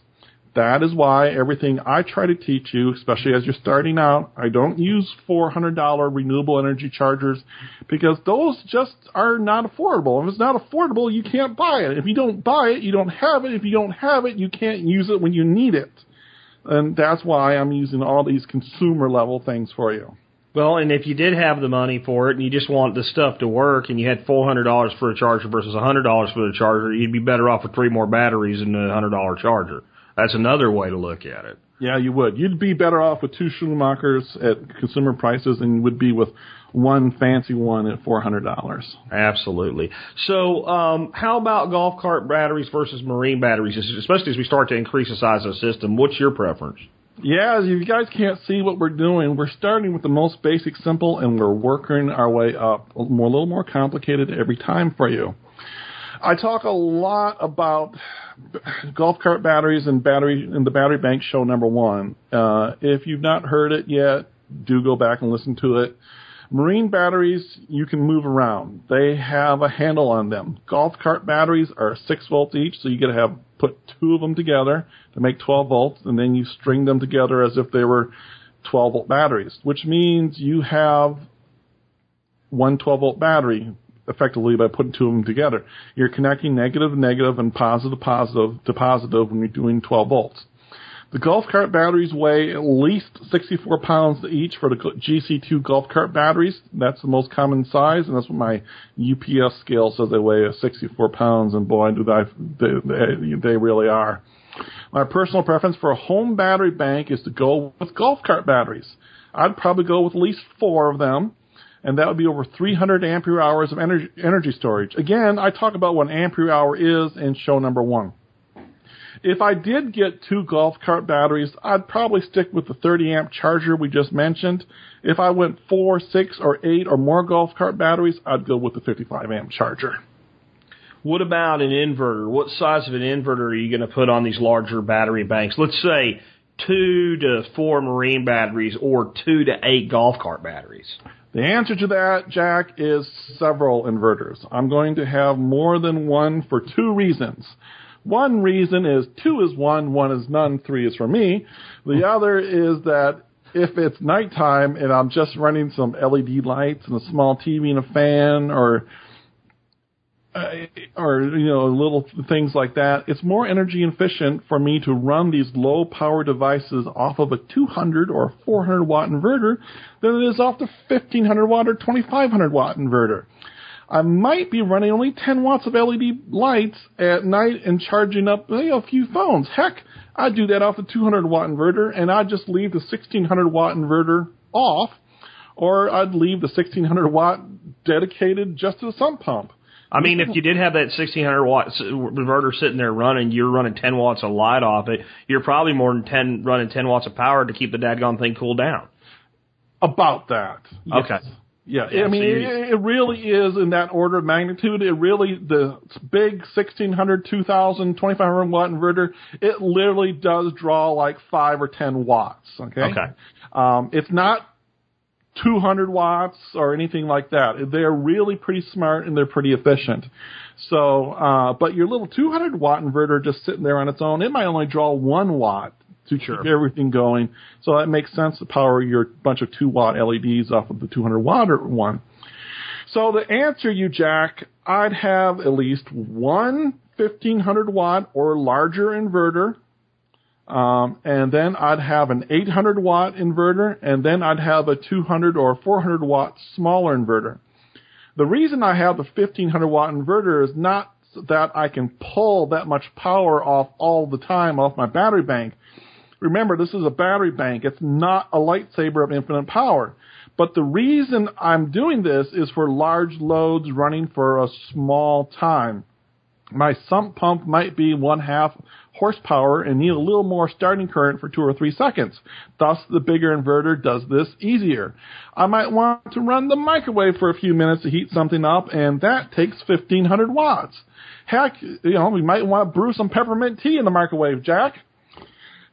That is why everything I try to teach you, especially as you're starting out, I don't use four hundred dollars renewable energy chargers because those just are not affordable. If it's not affordable, you can't buy it. If you don't buy it, you don't have it. If you don't have it, you can't use it when you need it. And that's why I'm using all these consumer-level things for you. Well, and if you did have the money for it and you just want the stuff to work and you had four hundred dollars for a charger versus a hundred dollars for the charger, you'd be better off with three more batteries than a one hundred dollars charger. That's another way to look at it. Yeah, you would. You'd be better off with two Schumachers at consumer prices than you would be with one fancy one at four hundred dollars. Absolutely. So um, how about golf cart batteries versus marine batteries, especially as we start to increase the size of the system? What's your preference? Yeah, you guys can't see what we're doing. We're starting with the most basic, simple, and we're working our way up, a little more complicated every time for you. I talk a lot about golf cart batteries and battery in the battery bank show number one. Uh, if you've not heard it yet, do go back and listen to it. Marine batteries, you can move around. They have a handle on them. Golf cart batteries are six volts each, so you got to have put two of them together to make twelve volts, and then you string them together as if they were twelve volt batteries, which means you have one twelve volt battery effectively by putting two of them together. You're connecting negative to negative and positive positive to positive when you're doing twelve volts. The golf cart batteries weigh at least sixty-four pounds each for the G C two golf cart batteries. That's the most common size, and that's what my U P S scale says they weigh, sixty-four pounds, and boy, do they, they, they really are. My personal preference for a home battery bank is to go with golf cart batteries. I'd probably go with at least four of them, and that would be over three hundred ampere hours of energy, energy storage. Again, I talk about what an ampere hour is in show number one. If I did get two golf cart batteries, I'd probably stick with the thirty amp charger we just mentioned. If I went four, six, or eight or more golf cart batteries, I'd go with the fifty-five amp charger. What about an inverter? What size of an inverter are you going to put on these larger battery banks? Let's say two to four marine batteries or two to eight golf cart batteries. The answer to that, Jack, is several inverters. I'm going to have more than one for two reasons. One reason is two is one, one is none, three is for me. The other is that if it's nighttime and I'm just running some L E D lights and a small T V and a fan or, uh, or you know, little things like that, it's more energy efficient for me to run these low-power devices off of a two hundred or four hundred watt inverter than it is off the fifteen hundred watt or twenty-five hundred watt inverter. I might be running only ten watts of L E D lights at night and charging up you know, a few phones. Heck, I do that off the two hundred watt inverter, and I just leave the sixteen hundred watt inverter off, or I'd leave the sixteen hundred watt dedicated just to the sump pump. I mean, if you did have that sixteen hundred watt inverter sitting there running, you're running ten watts of light off it. You're probably more than ten running ten watts of power to keep the dadgone thing cooled down. About that. Yes. Okay. Yeah, I mean, it, it really is in that order of magnitude. It really, the big sixteen hundred, two thousand, twenty-five hundred watt inverter, it literally does draw like five or ten watts, okay? Okay. Um, it's not two hundred watts or anything like that. They're really pretty smart and they're pretty efficient. So, uh, but your little two hundred watt inverter just sitting there on its own, it might only draw one watt to sure. keep everything going. So that makes sense to power your bunch of two watt L E Ds off of the two hundred watt one. So the answer, you Jack, I'd have at least one fifteen hundred watt or larger inverter. Um, and then I'd have an eight hundred watt inverter, and then I'd have a two hundred or four hundred watt smaller inverter. The reason I have the fifteen hundred watt inverter is not that I can pull that much power off all the time off my battery bank. Remember, this is a battery bank. It's not a lightsaber of infinite power. But the reason I'm doing this is for large loads running for a small time. My sump pump might be one half horsepower and need a little more starting current for two or three seconds. Thus, the bigger inverter does this easier. I might want to run the microwave for a few minutes to heat something up, and that takes fifteen hundred watts. Heck, you know, we might want to brew some peppermint tea in the microwave, Jack.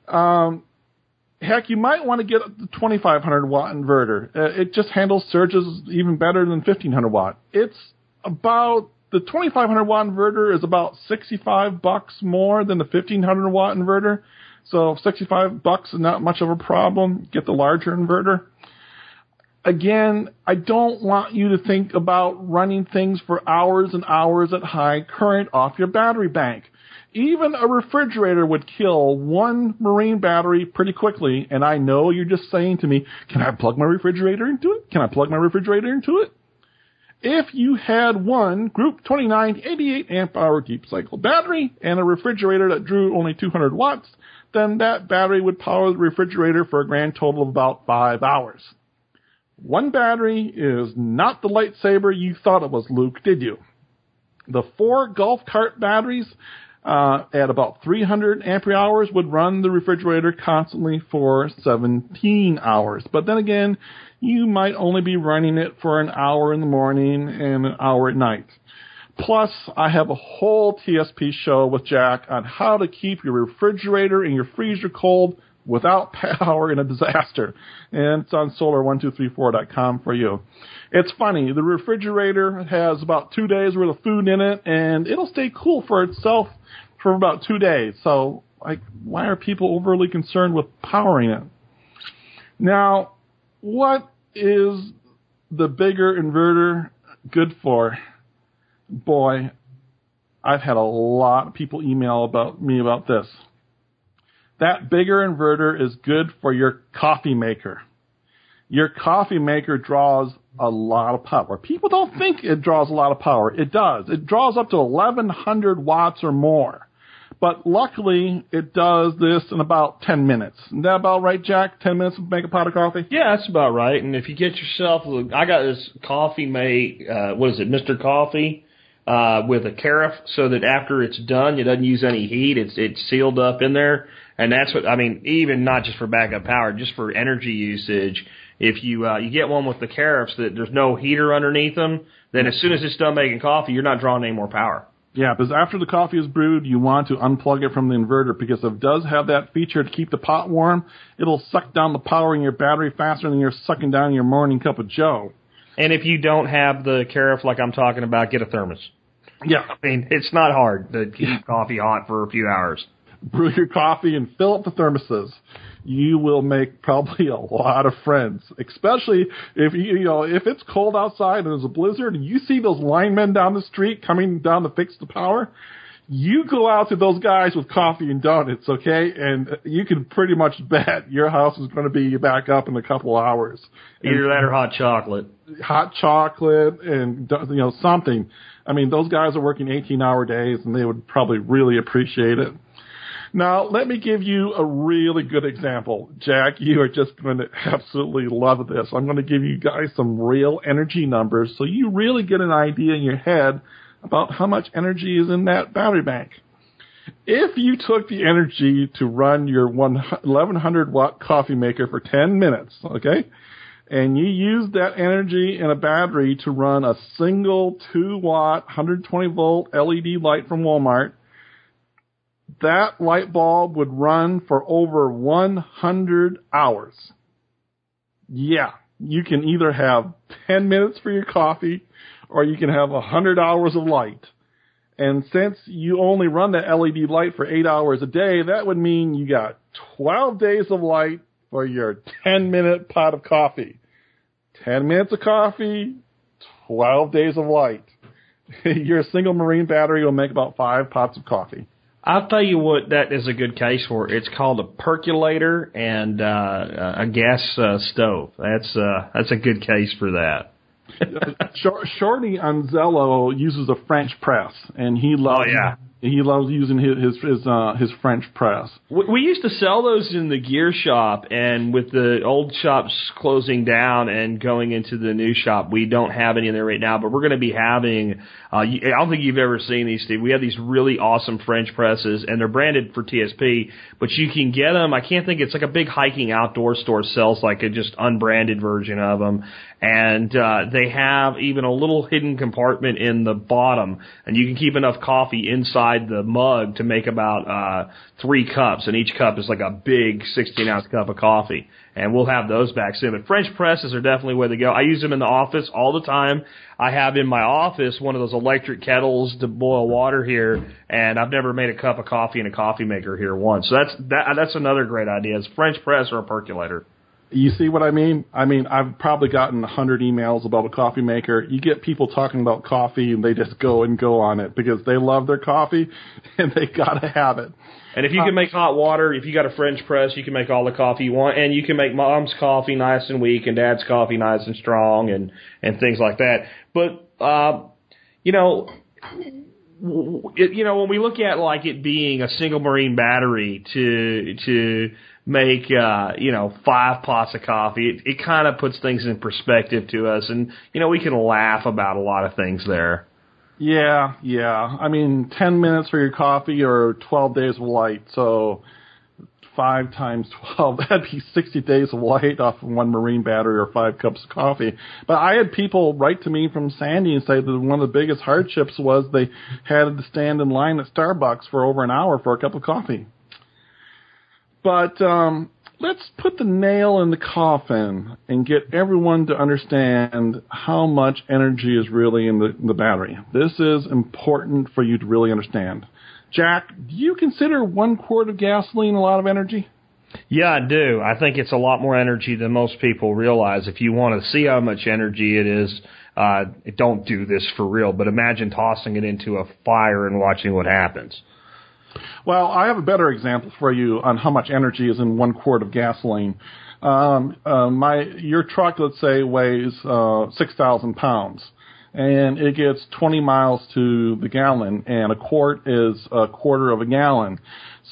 Um, heck, you might want to get the twenty-five hundred watt inverter. Uh, it just handles surges even better than fifteen hundred watt. It's about The twenty-five hundred watt inverter is about sixty-five bucks more than the fifteen hundred watt inverter. So sixty-five bucks is not much of a problem. Get the larger inverter. Again, I don't want you to think about running things for hours and hours at high current off your battery bank. Even a refrigerator would kill one marine battery pretty quickly. And I know you're just saying to me, can I plug my refrigerator into it? Can I plug my refrigerator into it? If you had one group twenty-nine eighty-eight amp hour deep cycle battery and a refrigerator that drew only two hundred watts, then that battery would power the refrigerator for a grand total of about five hours. One battery is not the lightsaber you thought it was, Luke, did you? The four golf cart batteries uh, at about three hundred ampere hours would run the refrigerator constantly for seventeen hours. But then again, you might only be running it for an hour in the morning and an hour at night. Plus, I have a whole T S P show with Jack on how to keep your refrigerator and your freezer cold without power in a disaster. And it's on solar one two three four dot com for you. It's funny. The refrigerator has about two days worth of food in it, and it'll stay cool for itself for about two days. So, like, why are people overly concerned with powering it? Now, what is the bigger inverter good for? Boy, I've had a lot of people email about me about this. That bigger inverter is good for your coffee maker. Your coffee maker draws a lot of power. People don't think it draws a lot of power. It does. It draws up to eleven hundred watts or more. But luckily, it does this in about ten minutes. Isn't that about right, Jack? ten minutes to make a pot of coffee? Yeah, that's about right. And if you get yourself, I got this coffee made, uh, what is it, Mister Coffee, uh, with a carafe, so that after it's done, it doesn't use any heat. It's it's sealed up in there. And that's what, I mean, even not just for backup power, just for energy usage. If you uh, you get one with the carafes that there's no heater underneath them, then as soon as it's done making coffee, you're not drawing any more power. Yeah, because after the coffee is brewed, you want to unplug it from the inverter because it does have that feature to keep the pot warm. It'll suck down the power in your battery faster than you're sucking down your morning cup of joe. And if you don't have the carafe like I'm talking about, get a thermos. Yeah. I mean, it's not hard to keep coffee hot for a few hours. Brew your coffee and fill up the thermoses. You will make probably a lot of friends, especially if you, you know if it's cold outside and there's a blizzard and you see those linemen down the street coming down to fix the power. You go out to those guys with coffee and donuts, okay? And you can pretty much bet your house is going to be back up in a couple of hours. Either that or hot chocolate. Hot chocolate and, you know, something. I mean, those guys are working eighteen-hour days, and they would probably really appreciate it. Now, let me give you a really good example. Jack, you are just going to absolutely love this. I'm going to give you guys some real energy numbers so you really get an idea in your head about how much energy is in that battery bank. If you took the energy to run your eleven hundred watt coffee maker for ten minutes, okay, and you used that energy in a battery to run a single two watt, one hundred twenty volt L E D light from Walmart, that light bulb would run for over one hundred hours. Yeah, you can either have ten minutes for your coffee or you can have one hundred hours of light. And since you only run that L E D light for eight hours a day, that would mean you got twelve days of light for your ten minute pot of coffee. ten minutes of coffee, twelve days of light. Your single marine battery will make about five pots of coffee. I'll tell you what that is a good case for. It's called a percolator and uh, a gas uh, stove. That's uh, that's a good case for that. Shorty on Zello uses a French press, and he loves. Oh, yeah. He loves using his his his, uh, his French press. We, we used to sell those in the gear shop, and with the old shops closing down and going into the new shop, we don't have any in there right now. But we're going to be having. Uh, I don't think you've ever seen these, Steve. We have these really awesome French presses, and they're branded for T S P, but you can get them. I can't think. It's like a big hiking outdoor store sells like a just unbranded version of them, and uh, they have even a little hidden compartment in the bottom, and you can keep enough coffee inside the mug to make about uh, three cups, and each cup is like a big sixteen-ounce cup of coffee, and we'll have those back soon. But French presses are definitely where they go. I use them in the office all the time. I have in my office one of those electric kettles to boil water here, and I've never made a cup of coffee in a coffee maker here once. So that's that, that's another great idea is French press or a percolator. You see what I mean? I mean, I've probably gotten one hundred emails about a coffee maker. You get people talking about coffee, and they just go and go on it because they love their coffee, and they got to have it. And if you can make hot water, if you got a French press, you can make all the coffee you want, and you can make mom's coffee nice and weak and dad's coffee nice and strong and, and things like that. But, uh, you know... It, you know, when we look at like it being a single marine battery to to make uh, you know five pots of coffee, it, it kind of puts things in perspective to us, and you know we can laugh about a lot of things there. Yeah, yeah. I mean, ten minutes for your coffee or twelve days of light. So five times twelve, that'd be sixty days of light off of one marine battery or five cups of coffee. But I had people write to me from Sandy and say that one of the biggest hardships was they had to stand in line at Starbucks for over an hour for a cup of coffee. But um, let's put the nail in the coffin and get everyone to understand how much energy is really in the, in the battery. This is important for you to really understand. Jack, do you consider one quart of gasoline a lot of energy? Yeah, I do. I think it's a lot more energy than most people realize. If you want to see how much energy it is, uh, don't do this for real, but imagine tossing it into a fire and watching what happens. Well, I have a better example for you on how much energy is in one quart of gasoline. Um, uh, my your truck, let's say, weighs uh, six thousand pounds. And it gets twenty miles to the gallon, and a quart is a quarter of a gallon.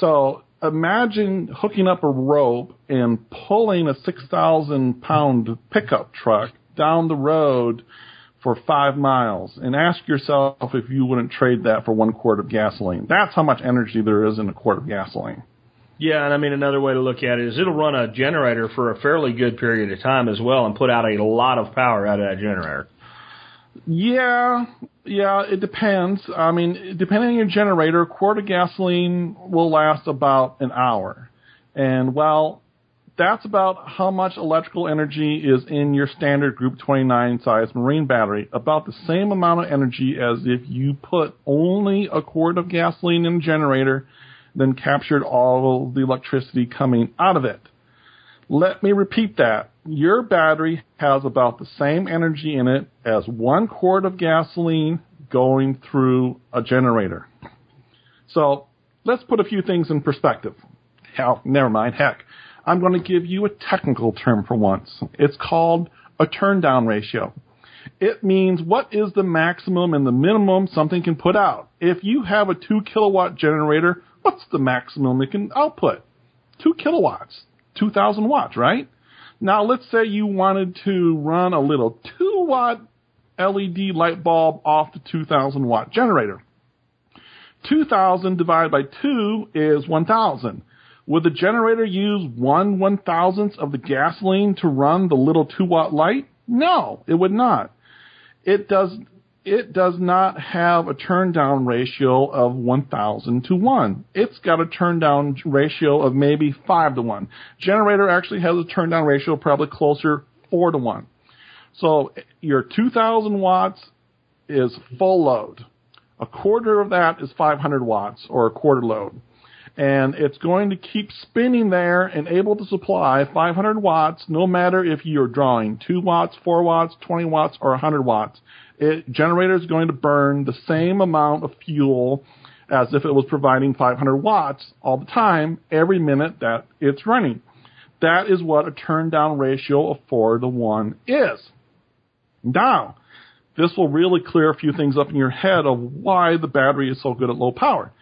So imagine hooking up a rope and pulling a six thousand pound pickup truck down the road for five miles, and ask yourself if you wouldn't trade that for one quart of gasoline. That's how much energy there is in a quart of gasoline. Yeah, and I mean, another way to look at it is it'll run a generator for a fairly good period of time as well and put out a lot of power out of that generator. Yeah, yeah, it depends. I mean, depending on your generator, a quart of gasoline will last about an hour. And, well, that's about how much electrical energy is in your standard Group twenty-nine size marine battery, about the same amount of energy as if you put only a quart of gasoline in a generator, then captured all the electricity coming out of it. Let me repeat that. Your battery has about the same energy in it as one quart of gasoline going through a generator. So let's put a few things in perspective. Hell, never mind. Heck, I'm going to give you a technical term for once. It's called a turndown ratio. It means what is the maximum and the minimum something can put out. If you have a two kilowatt generator, what's the maximum it can output? two kilowatts, two thousand watts, right? Now, let's say you wanted to run a little two watt L E D light bulb off the two thousand watt generator. two thousand divided by two is one thousand. Would the generator use one one-thousandth of the gasoline to run the little two watt light? No, it would not. It does, it does not have a turn-down ratio of one thousand to one. It's got a turn-down ratio of maybe five to one. Generator actually has a turn-down ratio probably closer four to one. So your two thousand watts is full load. A quarter of that is five hundred watts or a quarter load. And it's going to keep spinning there and able to supply five hundred watts no matter if you're drawing two watts, four watts, twenty watts, or one hundred watts. It generator is going to burn the same amount of fuel as if it was providing five hundred watts all the time, every minute that it's running. That is what a turn-down ratio of four to one is. Now, this will really clear a few things up in your head of why the battery is so good at low power.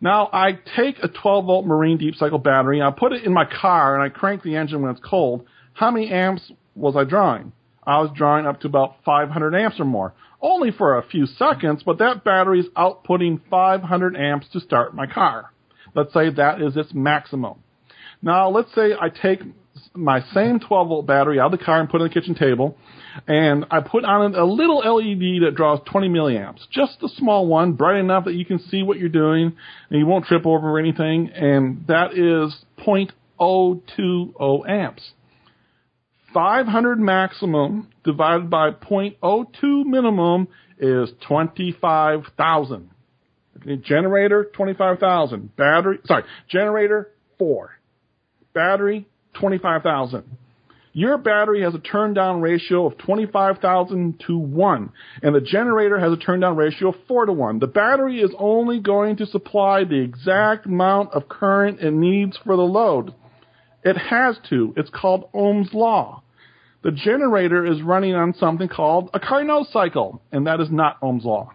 Now, I take a twelve-volt marine deep-cycle battery, I put it in my car, and I crank the engine when it's cold. How many amps was I drawing? I was drawing up to about five hundred amps or more, only for a few seconds, but that battery is outputting five hundred amps to start my car. Let's say that is its maximum. Now, let's say I take my same twelve-volt battery out of the car and put it on the kitchen table, and I put on a little L E D that draws twenty milliamps, just a small one, bright enough that you can see what you're doing, and you won't trip over or anything, and that is zero point zero two zero amps. five hundred maximum divided by zero point zero two minimum is twenty-five thousand. Generator, twenty-five thousand. Battery, sorry, generator, four. Battery, twenty-five thousand. Your battery has a turn-down ratio of twenty-five thousand to one, and the generator has a turn-down ratio of four to one. The battery is only going to supply the exact amount of current it needs for the load. It has to. It's called Ohm's Law. The generator is running on something called a Carnot cycle, and that is not Ohm's Law.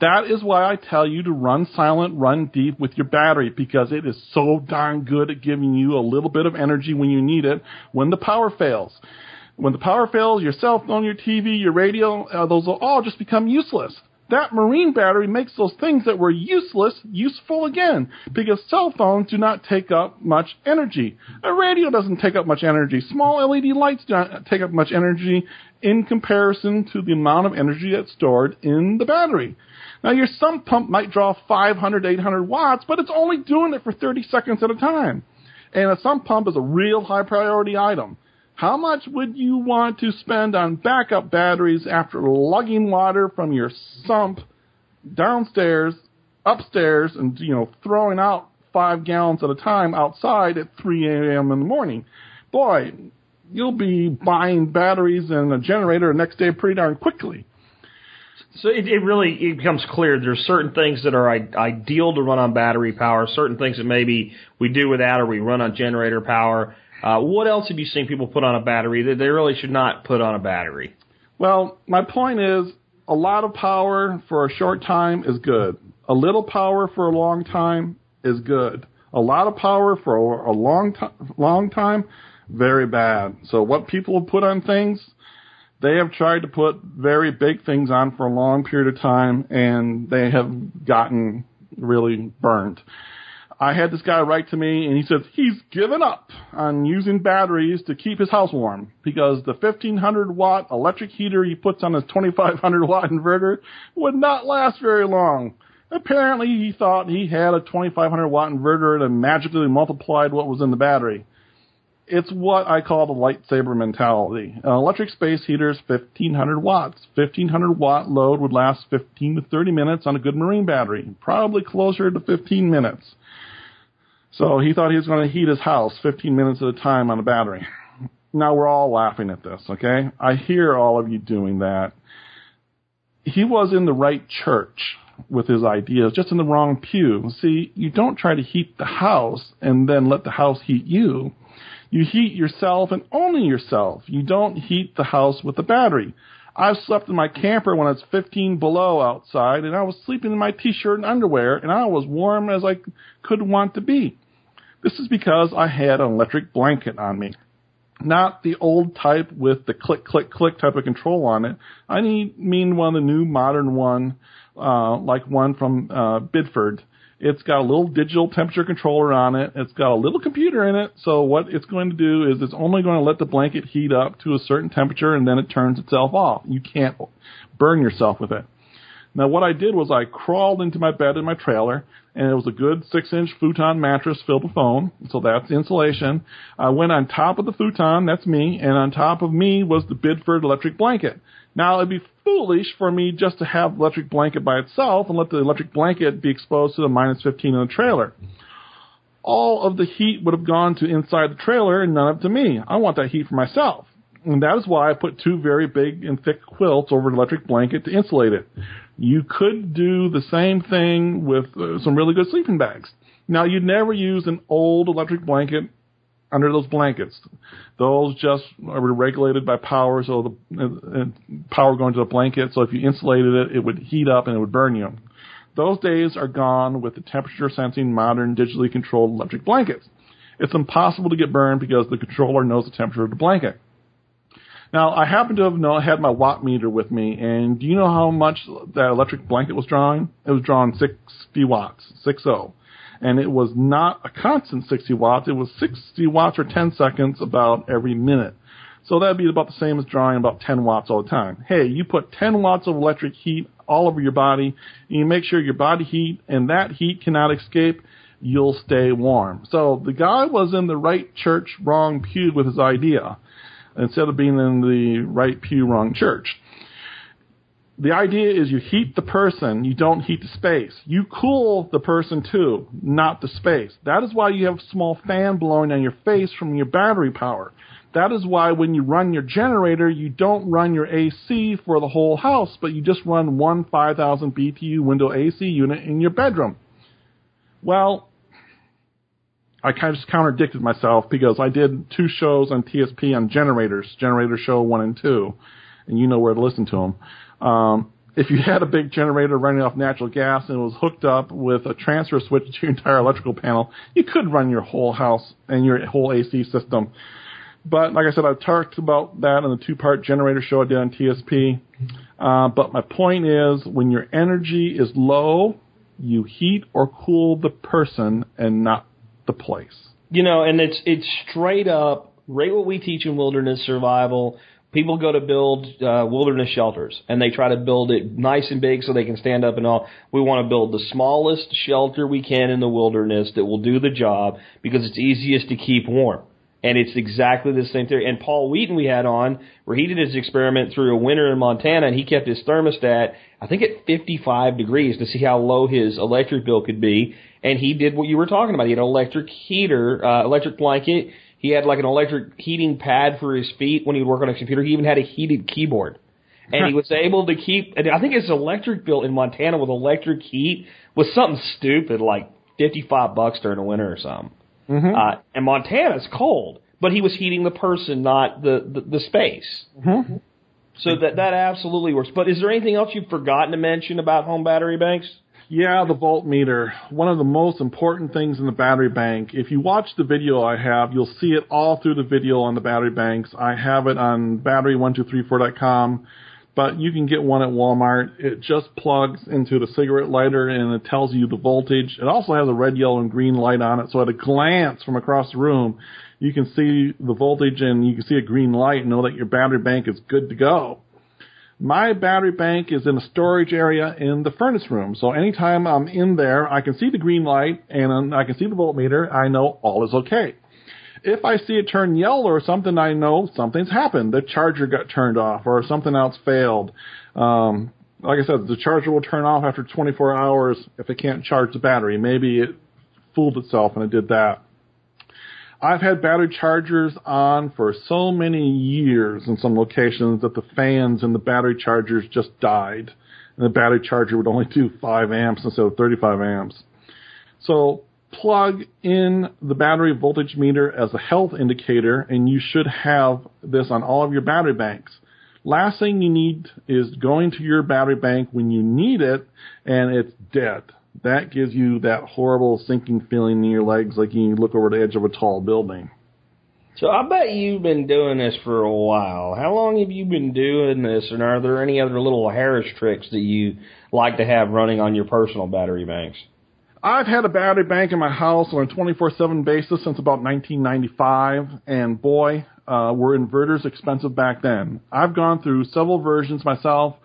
That is why I tell you to run silent, run deep with your battery, because it is so darn good at giving you a little bit of energy when you need it when the power fails. When the power fails, your cell phone, your T V, your radio, uh, those will all just become useless. That marine battery makes those things that were useless useful again, because cell phones do not take up much energy. A radio doesn't take up much energy. Small L E D lights do not take up much energy in comparison to the amount of energy that's stored in the battery. Now, your sump pump might draw five hundred, eight hundred watts, but it's only doing it for thirty seconds at a time. And a sump pump is a real high-priority item. How much would you want to spend on backup batteries after lugging water from your sump downstairs, upstairs, and, you know, throwing out five gallons at a time outside at three a.m. in the morning? Boy, you'll be buying batteries and a generator the next day pretty darn quickly. So it, it really it becomes clear there's certain things that are I- ideal to run on battery power, certain things that maybe we do without or we run on generator power. Uh, what else have you seen people put on a battery that they really should not put on a battery? Well, my point is a lot of power for a short time is good. A little power for a long time is good. A lot of power for a long, t- long time, very bad. So what people put on things, they have tried to put very big things on for a long period of time, and they have gotten really burned. I had this guy write to me, and he says he's given up on using batteries to keep his house warm because the fifteen hundred watt electric heater he puts on his twenty-five hundred watt inverter would not last very long. Apparently, he thought he had a twenty-five hundred watt inverter that magically multiplied what was in the battery. It's what I call the lightsaber mentality. An electric space heater is fifteen hundred watts. fifteen hundred watt load would last fifteen to thirty minutes on a good marine battery, probably closer to fifteen minutes. So he thought he was going to heat his house fifteen minutes at a time on a battery. Now we're all laughing at this, okay? I hear all of you doing that. He was in the right church with his ideas, just in the wrong pew. See, you don't try to heat the house and then let the house heat you. You heat yourself and only yourself. You don't heat the house with the battery. I've slept in my camper when it's fifteen below outside, and I was sleeping in my T-shirt and underwear, and I was warm as I could want to be. This is because I had an electric blanket on me, not the old type with the click, click, click type of control on it. I need, mean one of the new modern one, uh, like one from uh, Bidford. It's got a little digital temperature controller on it. It's got a little computer in it. So what it's going to do is it's only going to let the blanket heat up to a certain temperature, and then it turns itself off. You can't burn yourself with it. Now, what I did was I crawled into my bed in my trailer, and it was a good six-inch futon mattress filled with foam, so that's insulation. I went on top of the futon, that's me, and on top of me was the Bidford electric blanket. Now, it'd be foolish for me just to have the electric blanket by itself and let the electric blanket be exposed to the minus fifteen in the trailer. All of the heat would have gone to inside the trailer and none of it to me. I want that heat for myself. And that is why I put two very big and thick quilts over the electric blanket to insulate it. You could do the same thing with uh, some really good sleeping bags. Now, you'd never use an old electric blanket under those blankets. Those just are regulated by power, so the uh, power going to the blanket. So if you insulated it, it would heat up and it would burn you. Those days are gone with the temperature-sensing, modern, digitally controlled electric blankets. It's impossible to get burned because the controller knows the temperature of the blanket. Now, I happen to have known, had my watt meter with me, and do you know how much that electric blanket was drawing? It was drawing sixty watts, six zero. And it was not a constant sixty watts. It was sixty watts or ten seconds about every minute. So that would be about the same as drawing about ten watts all the time. Hey, you put ten watts of electric heat all over your body, and you make sure your body heat and that heat cannot escape, you'll stay warm. So the guy was in the right church, wrong pew with his idea, instead of being in the right pew, wrong church. The idea is you heat the person, you don't heat the space. You cool the person too, not the space. That is why you have a small fan blowing on your face from your battery power. That is why when you run your generator, you don't run your A C for the whole house, but you just run one five thousand B T U window A C unit in your bedroom. Well, I kind of just contradicted myself because I did two shows on T S P on generators, generator show one and two, and you know where to listen to them. Um, if you had a big generator running off natural gas and it was hooked up with a transfer switch to your entire electrical panel, you could run your whole house and your whole A C system. But like I said, I've talked about that in the two-part generator show I did on T S P. Uh, but my point is when your energy is low, you heat or cool the person and not the place. You know, and it's it's straight up, right what we teach in wilderness survival. People go to build uh, wilderness shelters, and they try to build it nice and big so they can stand up and all. We want to build the smallest shelter we can in the wilderness that will do the job because it's easiest to keep warm. And it's exactly the same theory. And Paul Wheaton we had on, where he did his experiment through a winter in Montana, and he kept his thermostat, I think, at fifty-five degrees to see how low his electric bill could be. And he did what you were talking about. He had an electric heater, uh, electric blanket. He had like an electric heating pad for his feet when he would work on a computer. He even had a heated keyboard. And he was able to keep – I think his electric bill in Montana with electric heat was something stupid, like fifty-five bucks during the winter or something. Mm-hmm. Uh, and Montana's cold, but he was heating the person, not the, the, the space. Mm-hmm. So that, that absolutely works. But is there anything else you've forgotten to mention about home battery banks? Yeah, the voltmeter. One of the most important things in the battery bank. If you watch the video I have, you'll see it all through the video on the battery banks. I have it on battery one two three four dot com, but you can get one at Walmart. It just plugs into the cigarette lighter, and it tells you the voltage. It also has a red, yellow, and green light on it, so at a glance from across the room, you can see the voltage, and you can see a green light and know that your battery bank is good to go. My battery bank is in a storage area in the furnace room, so anytime I'm in there, I can see the green light, and I can see the voltmeter. I know all is okay. If I see it turn yellow or something, I know something's happened. The charger got turned off or something else failed. Um, like I said, the charger will turn off after twenty-four hours if it can't charge the battery. Maybe it fooled itself and it did that. I've had battery chargers on for so many years in some locations that the fans in the battery chargers just died. And the battery charger would only do five amps instead of thirty-five amps. So plug in the battery voltage meter as a health indicator, and you should have this on all of your battery banks. Last thing you need is going to your battery bank when you need it, and it's dead. That gives you that horrible sinking feeling in your legs like you look over the edge of a tall building. So I bet you've been doing this for a while. How long have you been doing this, and are there any other little Harris tricks that you like to have running on your personal battery banks? I've had a battery bank in my house on a twenty-four seven basis since about nineteen ninety-five, and boy, uh, were inverters expensive back then. I've gone through several versions myself.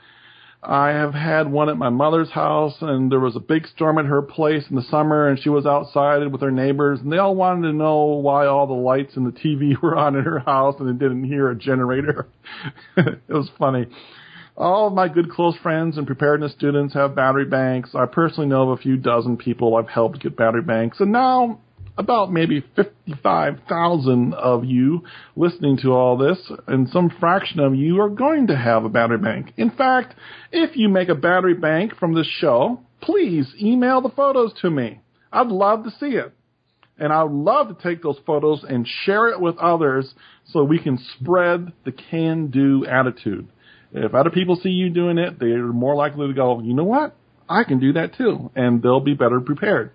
I have had one at my mother's house, and there was a big storm at her place in the summer, and she was outside with her neighbors, and they all wanted to know why all the lights and the T V were on in her house, and they didn't hear a generator. It was funny. All of my good close friends and preparedness students have battery banks. I personally know of a few dozen people I've helped get battery banks. And now about maybe fifty-five thousand of you listening to all this, and some fraction of you are going to have a battery bank. In fact, if you make a battery bank from this show, please email the photos to me. I'd love to see it. And I would love to take those photos and share it with others so we can spread the can-do attitude. If other people see you doing it, they're more likely to go, you know what? I can do that too, and they'll be better prepared.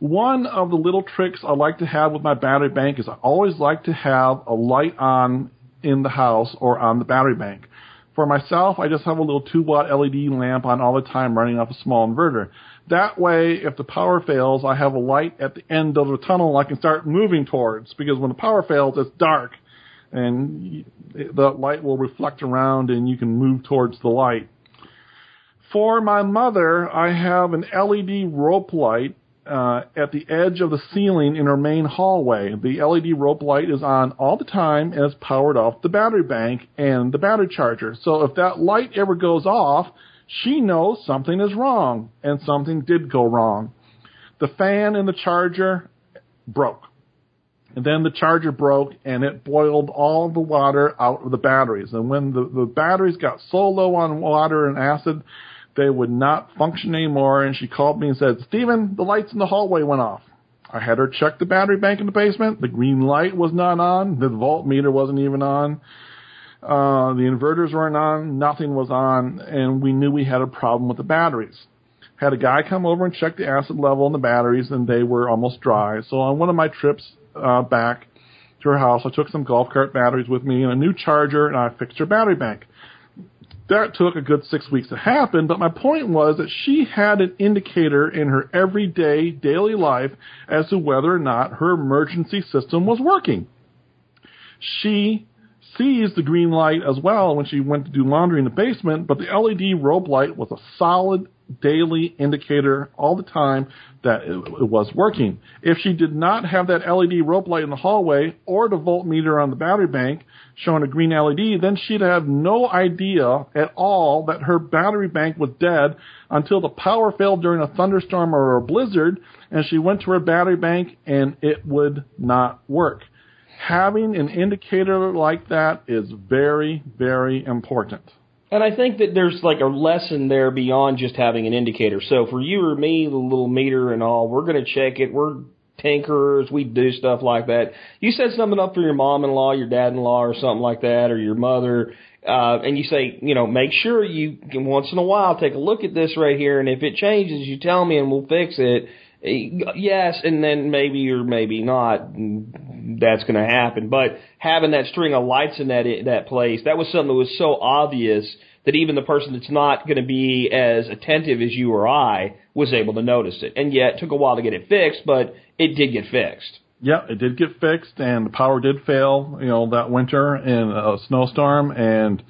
One of the little tricks I like to have with my battery bank is I always like to have a light on in the house or on the battery bank. For myself, I just have a little two-watt L E D lamp on all the time running off a small inverter. That way, if the power fails, I have a light at the end of the tunnel I can start moving towards, because when the power fails, it's dark, and the light will reflect around, and you can move towards the light. For my mother, I have an L E D rope light uh, at the edge of the ceiling in her main hallway. The L E D rope light is on all the time and is powered off the battery bank and the battery charger. So if that light ever goes off, she knows something is wrong, and something did go wrong. The fan and the charger broke. And then the charger broke, and it boiled all the water out of the batteries. And when the, the batteries got so low on water and acid, they would not function anymore. And she called me and said, Stephen, the lights in the hallway went off. I had her check the battery bank in the basement. The green light was not on. The voltmeter wasn't even on. Uh, the inverters weren't on. Nothing was on. And we knew we had a problem with the batteries. Had a guy come over and check the acid level in the batteries, and they were almost dry. So on one of my trips Uh, back to her house, I took some golf cart batteries with me and a new charger, and I fixed her battery bank. That took a good six weeks to happen, but my point was that she had an indicator in her everyday, daily life as to whether or not her emergency system was working. She sees the green light as well when she went to do laundry in the basement, but the L E D rope light was a solid daily indicator all the time that it was working. If she did not have that L E D rope light in the hallway or the voltmeter on the battery bank showing a green L E D, then she'd have no idea at all that her battery bank was dead until the power failed during a thunderstorm or a blizzard, and she went to her battery bank and it would not work. Having an indicator like that is very, very important. And I think that there's like a lesson there beyond just having an indicator. So for you or me, the little meter and all, we're going to check it. We're tinkerers. We do stuff like that. You set something up for your mom-in-law, your dad-in-law or something like that, or your mother, uh, and you say, you know, make sure you can once in a while take a look at this right here, and if it changes, you tell me and we'll fix it. Yes, and then maybe or maybe not, that's going to happen. But having that string of lights in that that place, that was something that was so obvious that even the person that's not going to be as attentive as you or I was able to notice it. And yet it took a while to get it fixed, but it did get fixed. Yeah, it did get fixed, and the power did fail, you know, that winter in a snowstorm, and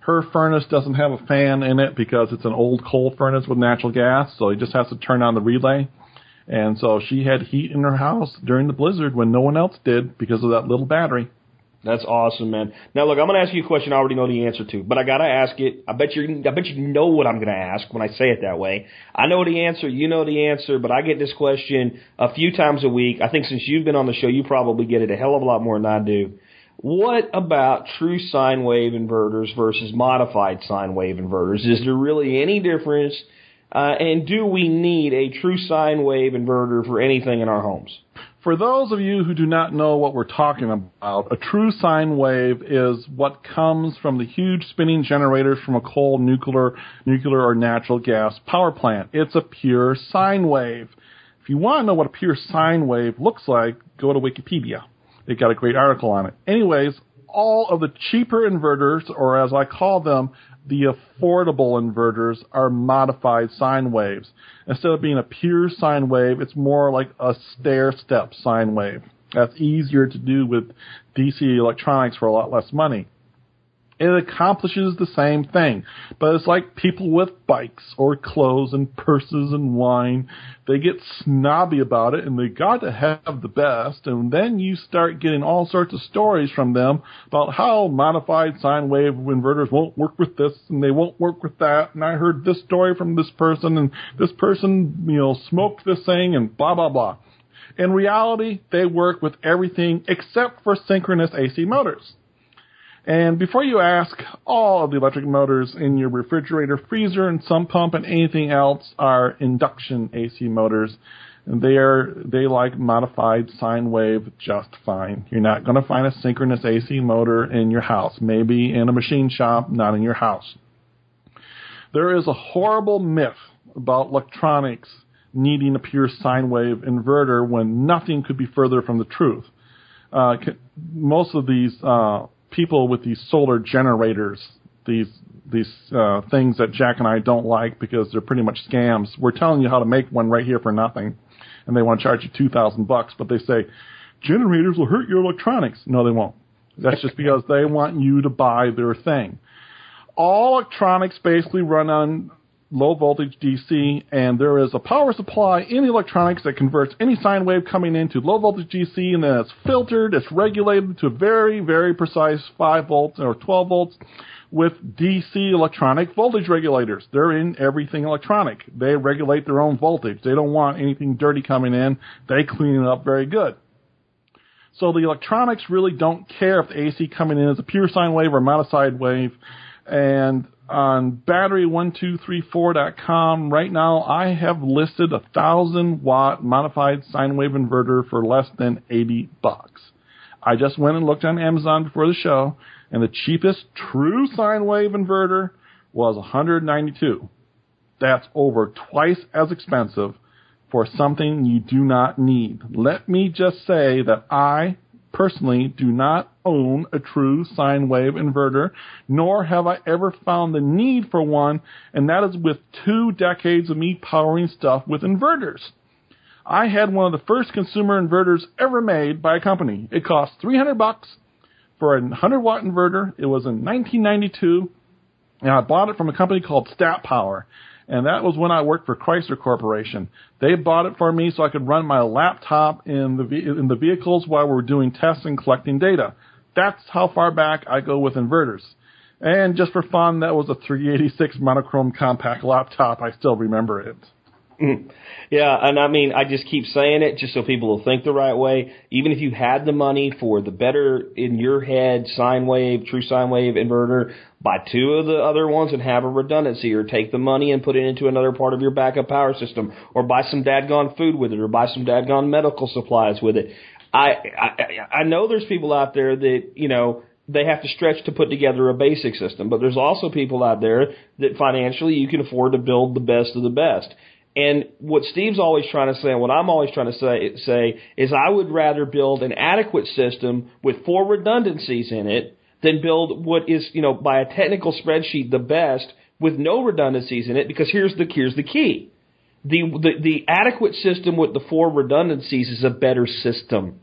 her furnace doesn't have a fan in it because it's an old coal furnace with natural gas, so you just have to turn on the relay. And so she had heat in her house during the blizzard when no one else did because of that little battery. That's awesome, man. Now, look, I'm going to ask you a question I already know the answer to, but I got to ask it. I bet you I bet you know what I'm going to ask when I say it that way. I know the answer. You know the answer, but I get this question a few times a week. I think since you've been on the show, you probably get it a hell of a lot more than I do. What about true sine wave inverters versus modified sine wave inverters? Is there really any difference? Uh, and do we need a true sine wave inverter for anything in our homes? For those of you who do not know what we're talking about, a true sine wave is what comes from the huge spinning generators from a coal, nuclear, nuclear or natural gas power plant. It's a pure sine wave. If you want to know what a pure sine wave looks like, go to Wikipedia. They've got a great article on it. Anyways, all of the cheaper inverters, or as I call them, the affordable inverters, are modified sine waves. Instead of being a pure sine wave, it's more like a stair-step sine wave. That's easier to do with D C electronics for a lot less money. It accomplishes the same thing, but it's like people with bikes or clothes and purses and wine. They get snobby about it, and they got to have the best, and then you start getting all sorts of stories from them about how modified sine wave inverters won't work with this, and they won't work with that, and I heard this story from this person, and this person, you know, smoked this thing, and blah, blah, blah. In reality, they work with everything except for synchronous A C motors. And before you ask, all of the electric motors in your refrigerator, freezer, and sump pump and anything else are induction A C motors. They are, they like modified sine wave just fine. You're not going to find a synchronous A C motor in your house, maybe in a machine shop, not in your house. There is a horrible myth about electronics needing a pure sine wave inverter when nothing could be further from the truth. Uh, most of these uh, people with these solar generators, these these uh, things that Jack and I don't like because they're pretty much scams, we're telling you how to make one right here for nothing, and they want to charge you two thousand bucks, but they say, generators will hurt your electronics. No, they won't. That's just because they want you to buy their thing. All electronics basically run on low voltage D C, and there is a power supply in electronics that converts any sine wave coming into low voltage D C, and then it's filtered, it's regulated to very, very precise five volts or twelve volts with D C electronic voltage regulators. They're in everything electronic. They regulate their own voltage. They don't want anything dirty coming in. They clean it up very good. So the electronics really don't care if the A C coming in is a pure sine wave or modified wave. And on battery one two three four dot com right now, I have listed a one thousand watt modified sine wave inverter for less than eighty bucks. I just went and looked on Amazon before the show, and the cheapest true sine wave inverter was one hundred ninety-two dollars. That's over twice as expensive for something you do not need. Let me just say that I personally do not own a true sine wave inverter, nor have I ever found the need for one, and that is with two decades of me powering stuff with inverters. I had one of the first consumer inverters ever made by a company. It cost three hundred bucks for a one hundred watt inverter. It was in nineteen ninety-two, and I bought it from a company called StatPower, and that was when I worked for Chrysler Corporation. They bought it for me so I could run my laptop in the in the vehicles while we were doing tests and collecting data. That's how far back I go with inverters. And just for fun, that was a three eighty-six monochrome compact laptop. I still remember it. Yeah, and I mean, I just keep saying it just so people will think the right way. Even if you had the money for the better in your head sine wave, true sine wave inverter, buy two of the other ones and have a redundancy, or take the money and put it into another part of your backup power system, or buy some dadgone food with it, or buy some dadgone medical supplies with it. I I, I know there's people out there that, you know, they have to stretch to put together a basic system, but there's also people out there that financially you can afford to build the best of the best. And what Steve's always trying to say, and what I'm always trying to say, say is I would rather build an adequate system with four redundancies in it than build what is, you know, by a technical spreadsheet, the best with no redundancies in it. Because here's the here's the key: the the, the adequate system with the four redundancies is a better system,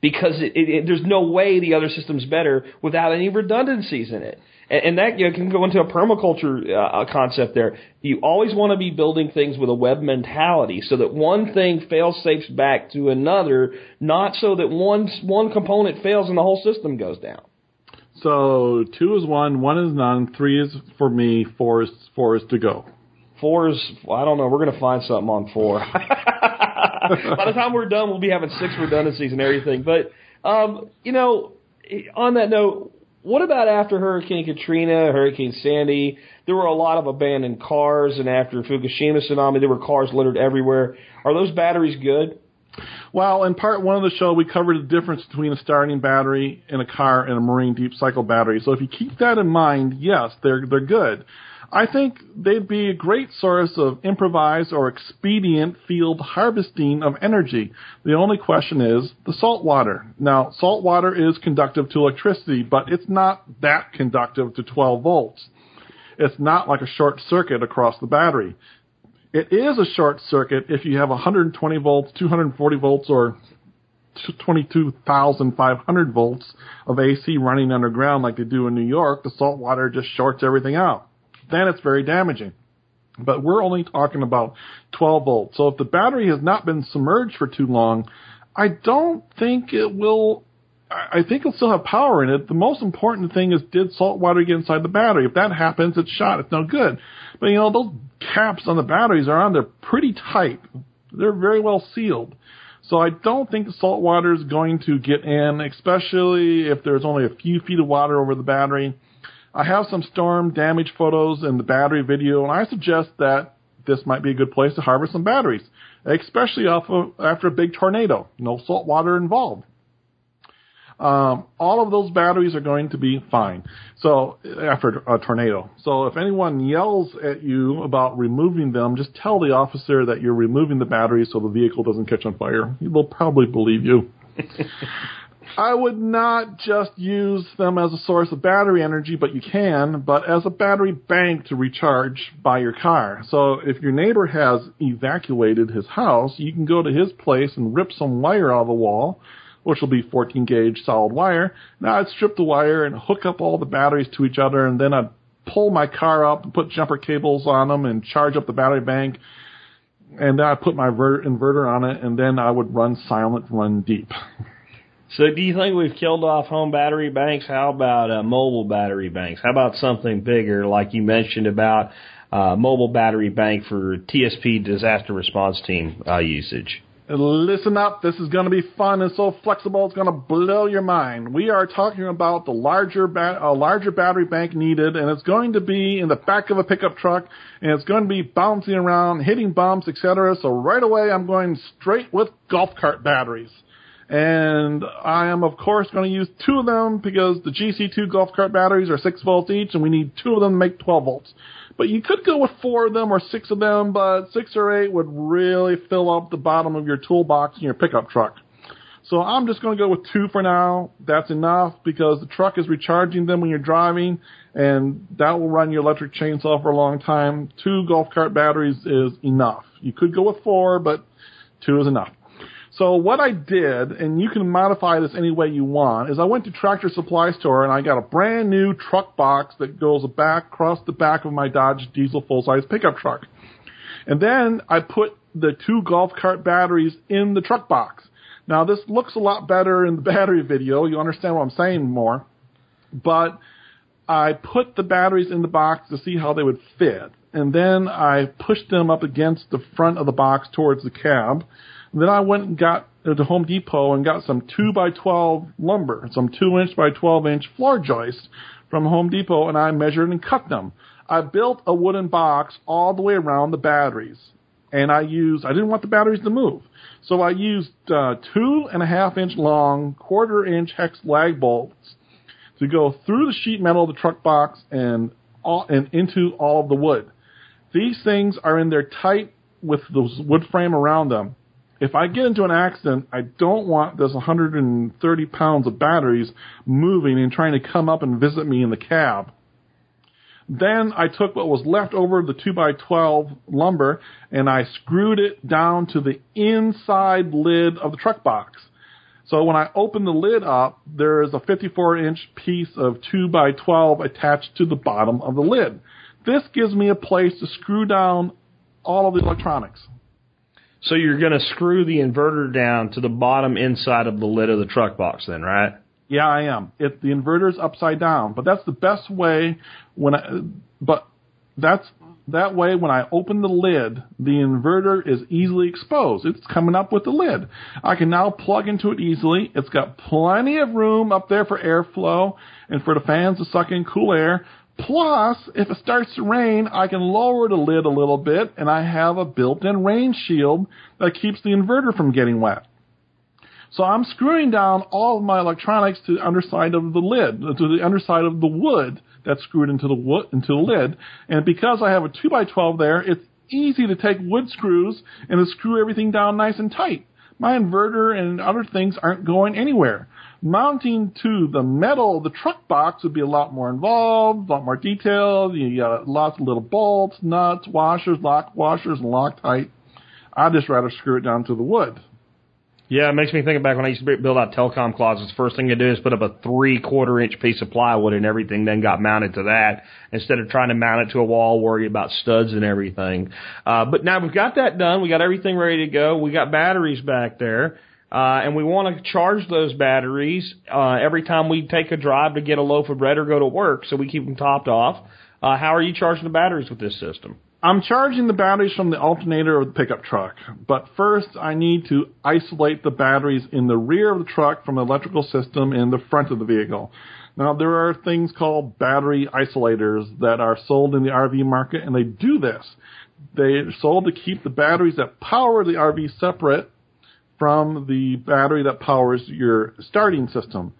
because it, it, it, there's no way the other system's better without any redundancies in it. And that, you know, can go into a permaculture uh, concept there. You always want to be building things with a web mentality so that one thing fail-safes back to another, not so that one one component fails and the whole system goes down. So two is one, one is none, three is for me, four is, four is to go. Four is, I don't know, we're going to find something on four. By the time we're done, we'll be having six redundancies and everything. But, um, you know, on that note, what about after Hurricane Katrina, Hurricane Sandy? There were a lot of abandoned cars, and after Fukushima tsunami, there were cars littered everywhere. Are those batteries good? Well, in part one of the show, we covered the difference between a starting battery in a car and a marine deep cycle battery. So if you keep that in mind, yes, they're they're good. I think they'd be a great source of improvised or expedient field harvesting of energy. The only question is the salt water. Now, salt water is conductive to electricity, but it's not that conductive to twelve volts. It's not like a short circuit across the battery. It is a short circuit if you have one hundred twenty volts, two hundred forty volts, or twenty-two thousand five hundred volts of A C running underground like they do in New York. The salt water just shorts everything out. Then it's very damaging. But we're only talking about twelve volts. So if the battery has not been submerged for too long, I don't think it will – I think it'll still have power in it. The most important thing is, did salt water get inside the battery? If that happens, it's shot. It's no good. But, you know, those caps on the batteries are on there pretty tight. They're very well sealed. So I don't think salt water is going to get in, especially if there's only a few feet of water over the battery. I have some storm damage photos in the battery video, and I suggest that this might be a good place to harvest some batteries, especially off of, after a big tornado. No salt water involved. Um, all of those batteries are going to be fine. So after a tornado. So if anyone yells at you about removing them, just tell the officer that you're removing the battery so the vehicle doesn't catch on fire. They'll probably believe you. I would not just use them as a source of battery energy, but you can, but as a battery bank to recharge by your car. So if your neighbor has evacuated his house, you can go to his place and rip some wire out of the wall, which will be fourteen gauge solid wire. Now I'd strip the wire and hook up all the batteries to each other, and then I'd pull my car up and put jumper cables on them and charge up the battery bank, and then I'd put my ver- inverter on it, and then I would run silent, run deep. So do you think we've killed off home battery banks? How about uh, mobile battery banks? How about something bigger, like you mentioned about uh, mobile battery bank for T S P disaster response team uh, usage? Listen up. This is going to be fun and so flexible it's going to blow your mind. We are talking about the larger ba- a larger battery bank needed, and it's going to be in the back of a pickup truck, and it's going to be bouncing around, hitting bumps, et cetera. So right away I'm going straight with golf cart batteries. And I am, of course, going to use two of them because the G C two golf cart batteries are six volts each, and we need two of them to make twelve volts. But you could go with four of them or six of them, but six or eight would really fill up the bottom of your toolbox in your pickup truck. So I'm just going to go with two for now. That's enough because the truck is recharging them when you're driving, and that will run your electric chainsaw for a long time. Two golf cart batteries is enough. You could go with four, but two is enough. So what I did, and you can modify this any way you want, is I went to Tractor Supply Store, and I got a brand new truck box that goes back across the back of my Dodge diesel full-size pickup truck. And then I put the two golf cart batteries in the truck box. Now, this looks a lot better in the battery video. You'll understand what I'm saying more. But I put the batteries in the box to see how they would fit. And then I pushed them up against the front of the box towards the cab. Then I went and got to Home Depot and got some two by twelve lumber, some two inch by twelve inch floor joists from Home Depot, and I measured and cut them. I built a wooden box all the way around the batteries, and I used, I didn't want the batteries to move. So I used uh, two and a half inch long, quarter inch hex lag bolts to go through the sheet metal of the truck box and, all, and into all of the wood. These things are in there tight with the wood frame around them. If I get into an accident, I don't want this one hundred thirty pounds of batteries moving and trying to come up and visit me in the cab. Then I took what was left over of the two by twelve lumber, and I screwed it down to the inside lid of the truck box. So when I open the lid up, there is a fifty-four inch piece of two by twelve attached to the bottom of the lid. This gives me a place to screw down all of the electronics. So you're going to screw the inverter down to the bottom inside of the lid of the truck box then, right? Yeah, I am. If the inverter's upside down, but that's the best way when I, but that's that way when I open the lid, the inverter is easily exposed. It's coming up with the lid. I can now plug into it easily. It's got plenty of room up there for airflow and for the fans to suck in cool air. Plus, if it starts to rain, I can lower the lid a little bit, and I have a built-in rain shield that keeps the inverter from getting wet. So I'm screwing down all of my electronics to the underside of the lid, to the underside of the wood that's screwed into the wood, into the lid. And because I have a two by twelve there, it's easy to take wood screws and to screw everything down nice and tight. My inverter and other things aren't going anywhere. Mounting to the metal of the truck box would be a lot more involved, a lot more detailed. You got lots of little bolts, nuts, washers, lock washers, and Loctite. I'd just rather screw it down to the wood. Yeah, it makes me think of back when I used to build out telecom closets. First thing you do is put up a three quarter inch piece of plywood and everything then got mounted to that instead of trying to mount it to a wall, worry about studs and everything. Uh, but now we've got that done. We got everything ready to go. We got batteries back there. Uh, and we want to charge those batteries uh, every time we take a drive to get a loaf of bread or go to work, so we keep them topped off. Uh, how are you charging the batteries with this system? I'm charging the batteries from the alternator of the pickup truck, but first I need to isolate the batteries in the rear of the truck from the electrical system in the front of the vehicle. Now, there are things called battery isolators that are sold in the R V market, and they do this. They're sold to keep the batteries that power the R V separate from the battery that powers your starting system.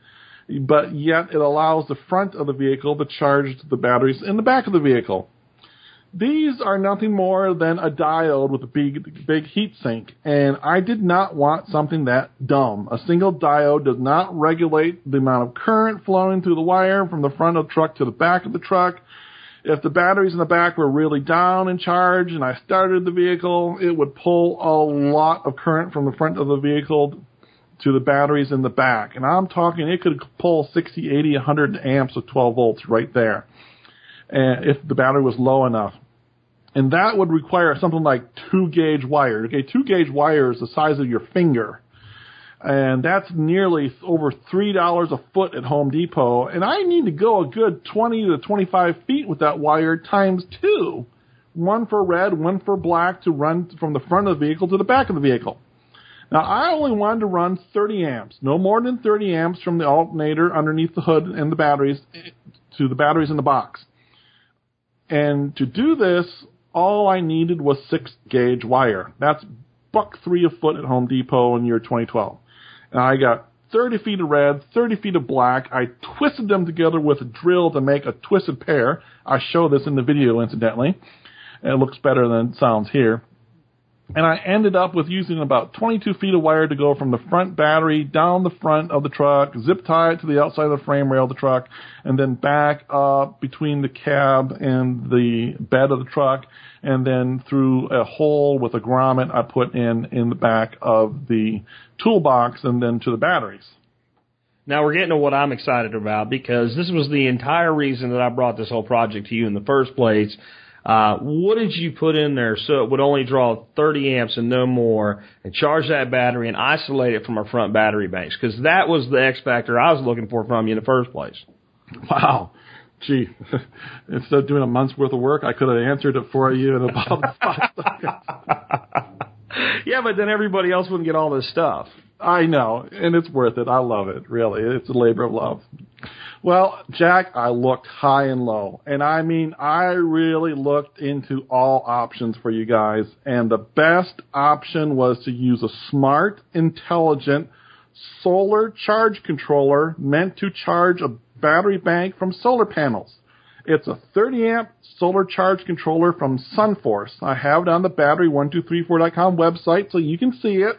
But yet it allows the front of the vehicle to charge the batteries in the back of the vehicle. These are nothing more than a diode with a big, big heat sink, and I did not want something that dumb. A single diode does not regulate the amount of current flowing through the wire from the front of the truck to the back of the truck. If the batteries in the back were really down in charge and I started the vehicle, it would pull a lot of current from the front of the vehicle to the batteries in the back. And I'm talking it could pull sixty, eighty, one hundred amps of twelve volts right there, and if the battery was low enough. And that would require something like two-gauge wire. Okay, two-gauge wire is the size of your finger, and that's nearly over three dollars a foot at Home Depot. And I need to go a good twenty to twenty-five feet with that wire times two, one for red, one for black, to run from the front of the vehicle to the back of the vehicle. Now, I only wanted to run thirty amps, no more than thirty amps from the alternator underneath the hood and the batteries to the batteries in the box. And to do this, all I needed was six-gauge wire. That's buck three a foot at Home Depot in year twenty twelve. And I got thirty feet of red, thirty feet of black. I twisted them together with a drill to make a twisted pair. I show this in the video, incidentally. And it looks better than it sounds here. And I ended up with using about twenty-two feet of wire to go from the front battery down the front of the truck, zip tie it to the outside of the frame rail of the truck, and then back up between the cab and the bed of the truck, and then through a hole with a grommet I put in in the back of the toolbox, and then to the batteries. Now we're getting to what I'm excited about, because this was the entire reason that I brought this whole project to you in the first place. Uh, what did you put in there so it would only draw thirty amps and no more, and charge that battery and isolate it from our front battery banks? Because that was the X factor I was looking for from you in the first place. Wow. Gee, instead of doing a month's worth of work, I could have answered it for you in about five seconds. Yeah, but then everybody else wouldn't get all this stuff. I know, and it's worth it. I love it, really. It's a labor of love. Well, Jack, I looked high and low, and I mean, I really looked into all options for you guys, and the best option was to use a smart, intelligent solar charge controller meant to charge a battery bank from solar panels. It's a thirty amp solar charge controller from Sunforce. I have it on the battery one two three four dot com website, so you can see it.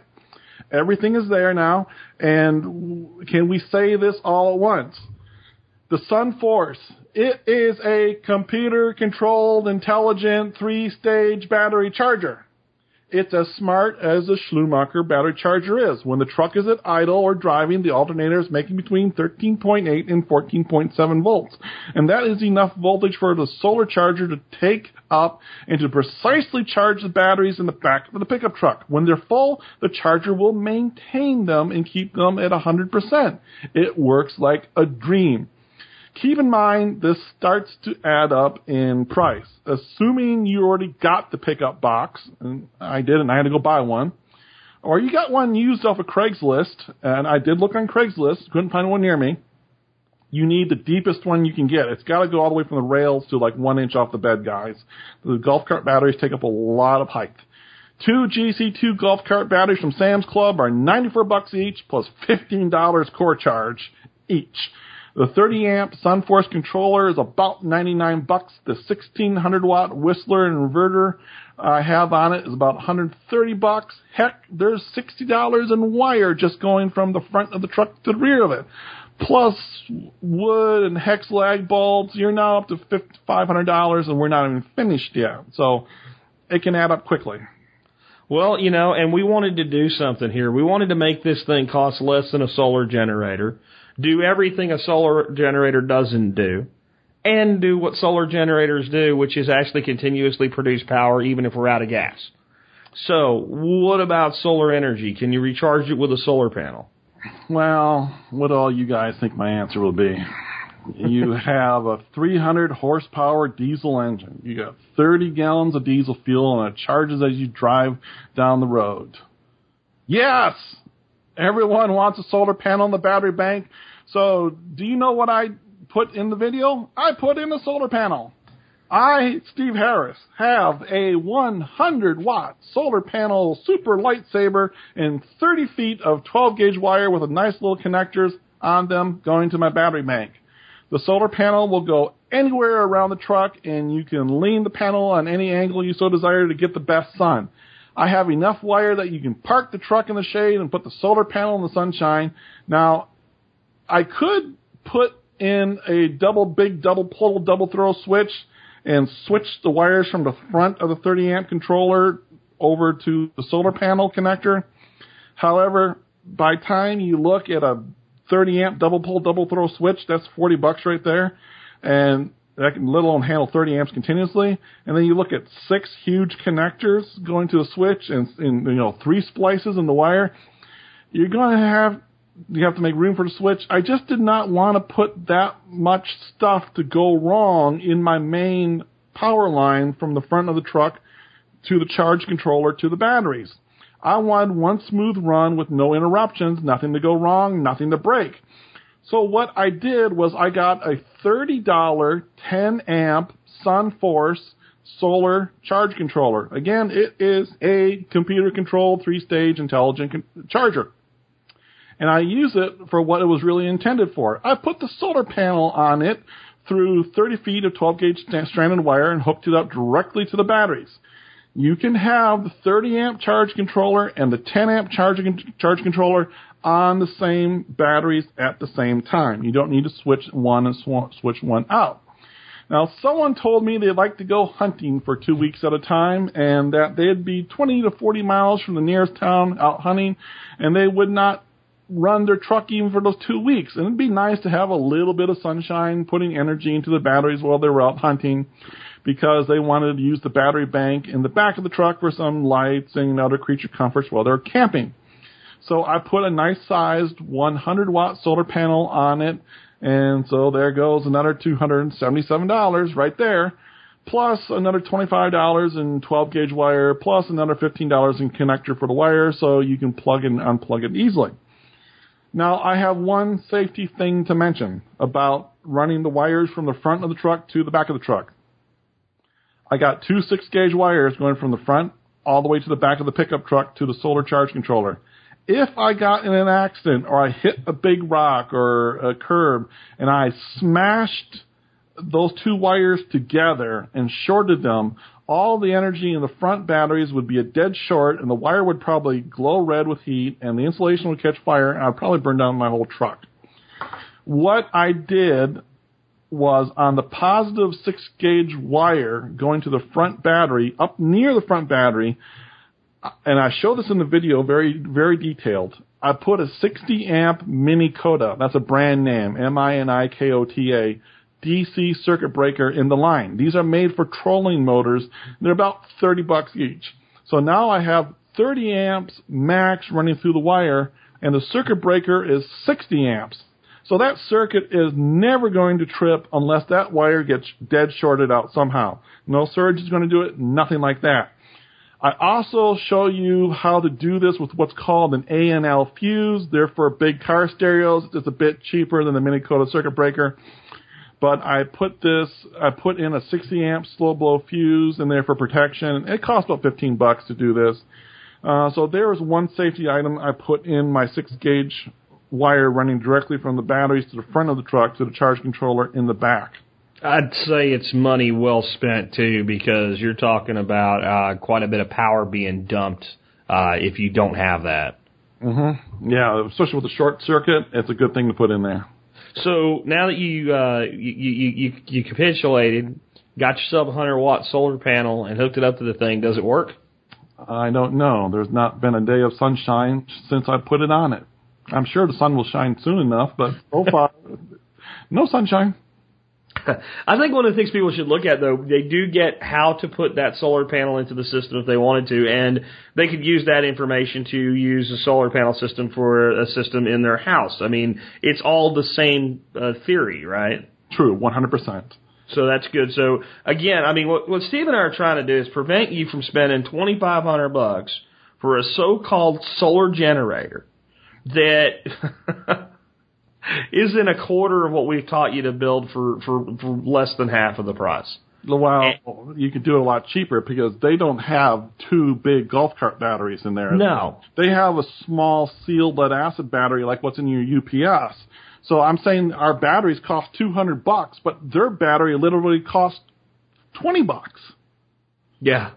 Everything is there now, and can we say this all at once? The Sunforce, it is a computer-controlled, intelligent, three-stage battery charger. It's as smart as a Schumacher battery charger is. When the truck is at idle or driving, the alternator is making between thirteen point eight and fourteen point seven volts, and that is enough voltage for the solar charger to take up and to precisely charge the batteries in the back of the pickup truck. When they're full, the charger will maintain them and keep them at one hundred percent. It works like a dream. Keep in mind, this starts to add up in price. Assuming you already got the pickup box, and I did, and I had to go buy one, or you got one used off of Craigslist, and I did look on Craigslist, couldn't find one near me, you need the deepest one you can get. It's got to go all the way from the rails to like one inch off the bed, guys. The golf cart batteries take up a lot of height. Two G C two golf cart batteries from Sam's Club are ninety-four bucks each, plus fifteen dollars core charge each. The thirty amp Sunforce controller is about ninety-nine bucks. The sixteen hundred watt Whistler inverter I have on it is about one hundred thirty bucks. Heck, there's sixty dollars in wire just going from the front of the truck to the rear of it. Plus wood and hex lag bulbs, you're now up to five hundred dollars, and we're not even finished yet. So it can add up quickly. Well, you know, and we wanted to do something here. We wanted to make this thing cost less than a solar generator, do everything a solar generator doesn't do, and do what solar generators do, which is actually continuously produce power even if we're out of gas. So what about solar energy? Can you recharge it with a solar panel? Well, what do all you guys think my answer will be? You have a three hundred horsepower diesel engine. You got thirty gallons of diesel fuel, and it charges as you drive down the road. Yes! Everyone wants a solar panel in the battery bank. So do you know what I put in the video? I put in a solar panel. I, Steve Harris, have a one hundred watt solar panel super lightsaber in thirty feet of twelve gauge wire with a nice little connectors on them going to my battery bank. The solar panel will go anywhere around the truck, and you can lean the panel on any angle you so desire to get the best sun. I have enough wire that you can park the truck in the shade and put the solar panel in the sunshine. Now, I could put in a double big, double pull, double throw switch and switch the wires from the front of the thirty amp controller over to the solar panel connector. However, by time you look at a thirty amp double pull, double throw switch, that's forty bucks right there. And that can let alone handle thirty amps continuously. And then you look at six huge connectors going to the switch and, and, you know, three splices in the wire. You're going to have, you have to make room for the switch. I just did not want to put that much stuff to go wrong in my main power line from the front of the truck to the charge controller to the batteries. I wanted one smooth run with no interruptions, nothing to go wrong, nothing to break. So what I did was I got a thirty dollar ten amp Sunforce solar charge controller. Again, it is a computer-controlled three-stage intelligent con- charger. And I use it for what it was really intended for. I put the solar panel on it through thirty feet of twelve gauge stranded wire and hooked it up directly to the batteries. You can have the thirty amp charge controller and the ten amp charge, charge controller on the same batteries at the same time. You don't need to switch one and sw- switch one out. Now, someone told me they'd like to go hunting for two weeks at a time and that they'd be twenty to forty miles from the nearest town out hunting, and they would not run their truck even for those two weeks. And it'd be nice to have a little bit of sunshine putting energy into the batteries while they were out hunting, because they wanted to use the battery bank in the back of the truck for some lights and other creature comforts while they're camping. So I put a nice sized one hundred watt solar panel on it, and so there goes another two hundred seventy-seven dollars right there, plus another twenty-five dollars in twelve gauge wire, plus another fifteen dollars in connector for the wire, so you can plug and unplug it easily. Now, I have one safety thing to mention about running the wires from the front of the truck to the back of the truck. I got two six gauge wires going from the front all the way to the back of the pickup truck to the solar charge controller. If I got in an accident or I hit a big rock or a curb and I smashed those two wires together and shorted them, all the energy in the front batteries would be a dead short, and the wire would probably glow red with heat, and the insulation would catch fire, and I'd probably burn down my whole truck. What I did was on the positive six gauge wire going to the front battery, up near the front battery, and I show this in the video very, very detailed, I put a sixty amp mini Kota, that's a brand name, M I N I K O T A, D C circuit breaker in the line. These are made for trolling motors. They're about thirty bucks each. So now I have thirty amps max running through the wire, and the circuit breaker is sixty amps. So that circuit is never going to trip unless that wire gets dead shorted out somehow. No surge is going to do it, nothing like that. I also show you how to do this with what's called an A N L fuse. They're for big car stereos. It's a bit cheaper than the mini Kota circuit breaker. But I put this, I put in a sixty amp slow blow fuse in there for protection. It cost about fifteen bucks to do this. Uh, so there is one safety item. I put in my six gauge wire running directly from the batteries to the front of the truck to the charge controller in the back. I'd say it's money well spent too, because you're talking about uh, quite a bit of power being dumped uh, if you don't have that. Mm-hmm. Yeah, especially with the short circuit, it's a good thing to put in there. So now that you, uh, you, you, you, you capitulated, got your sub one hundred watt solar panel and hooked it up to the thing, does it work? I don't know. There's not been a day of sunshine since I put it on it. I'm sure the sun will shine soon enough, but so far, no sunshine. I think one of the things people should look at, though, they do get how to put that solar panel into the system if they wanted to, and they could use that information to use a solar panel system for a system in their house. I mean, it's all the same uh, theory, right? true, one hundred percent. So that's good. So, again, I mean, what, what Steve and I are trying to do is prevent you from spending twenty-five hundred dollars for a so-called solar generator that isn't a quarter of what we've taught you to build for, for, for less than half of the price. Well, you can do it a lot cheaper because they don't have two big golf cart batteries in there. No. They have a small sealed lead acid battery like what's in your U P S. So I'm saying our batteries cost two hundred bucks, but their battery literally costs twenty bucks. Yeah.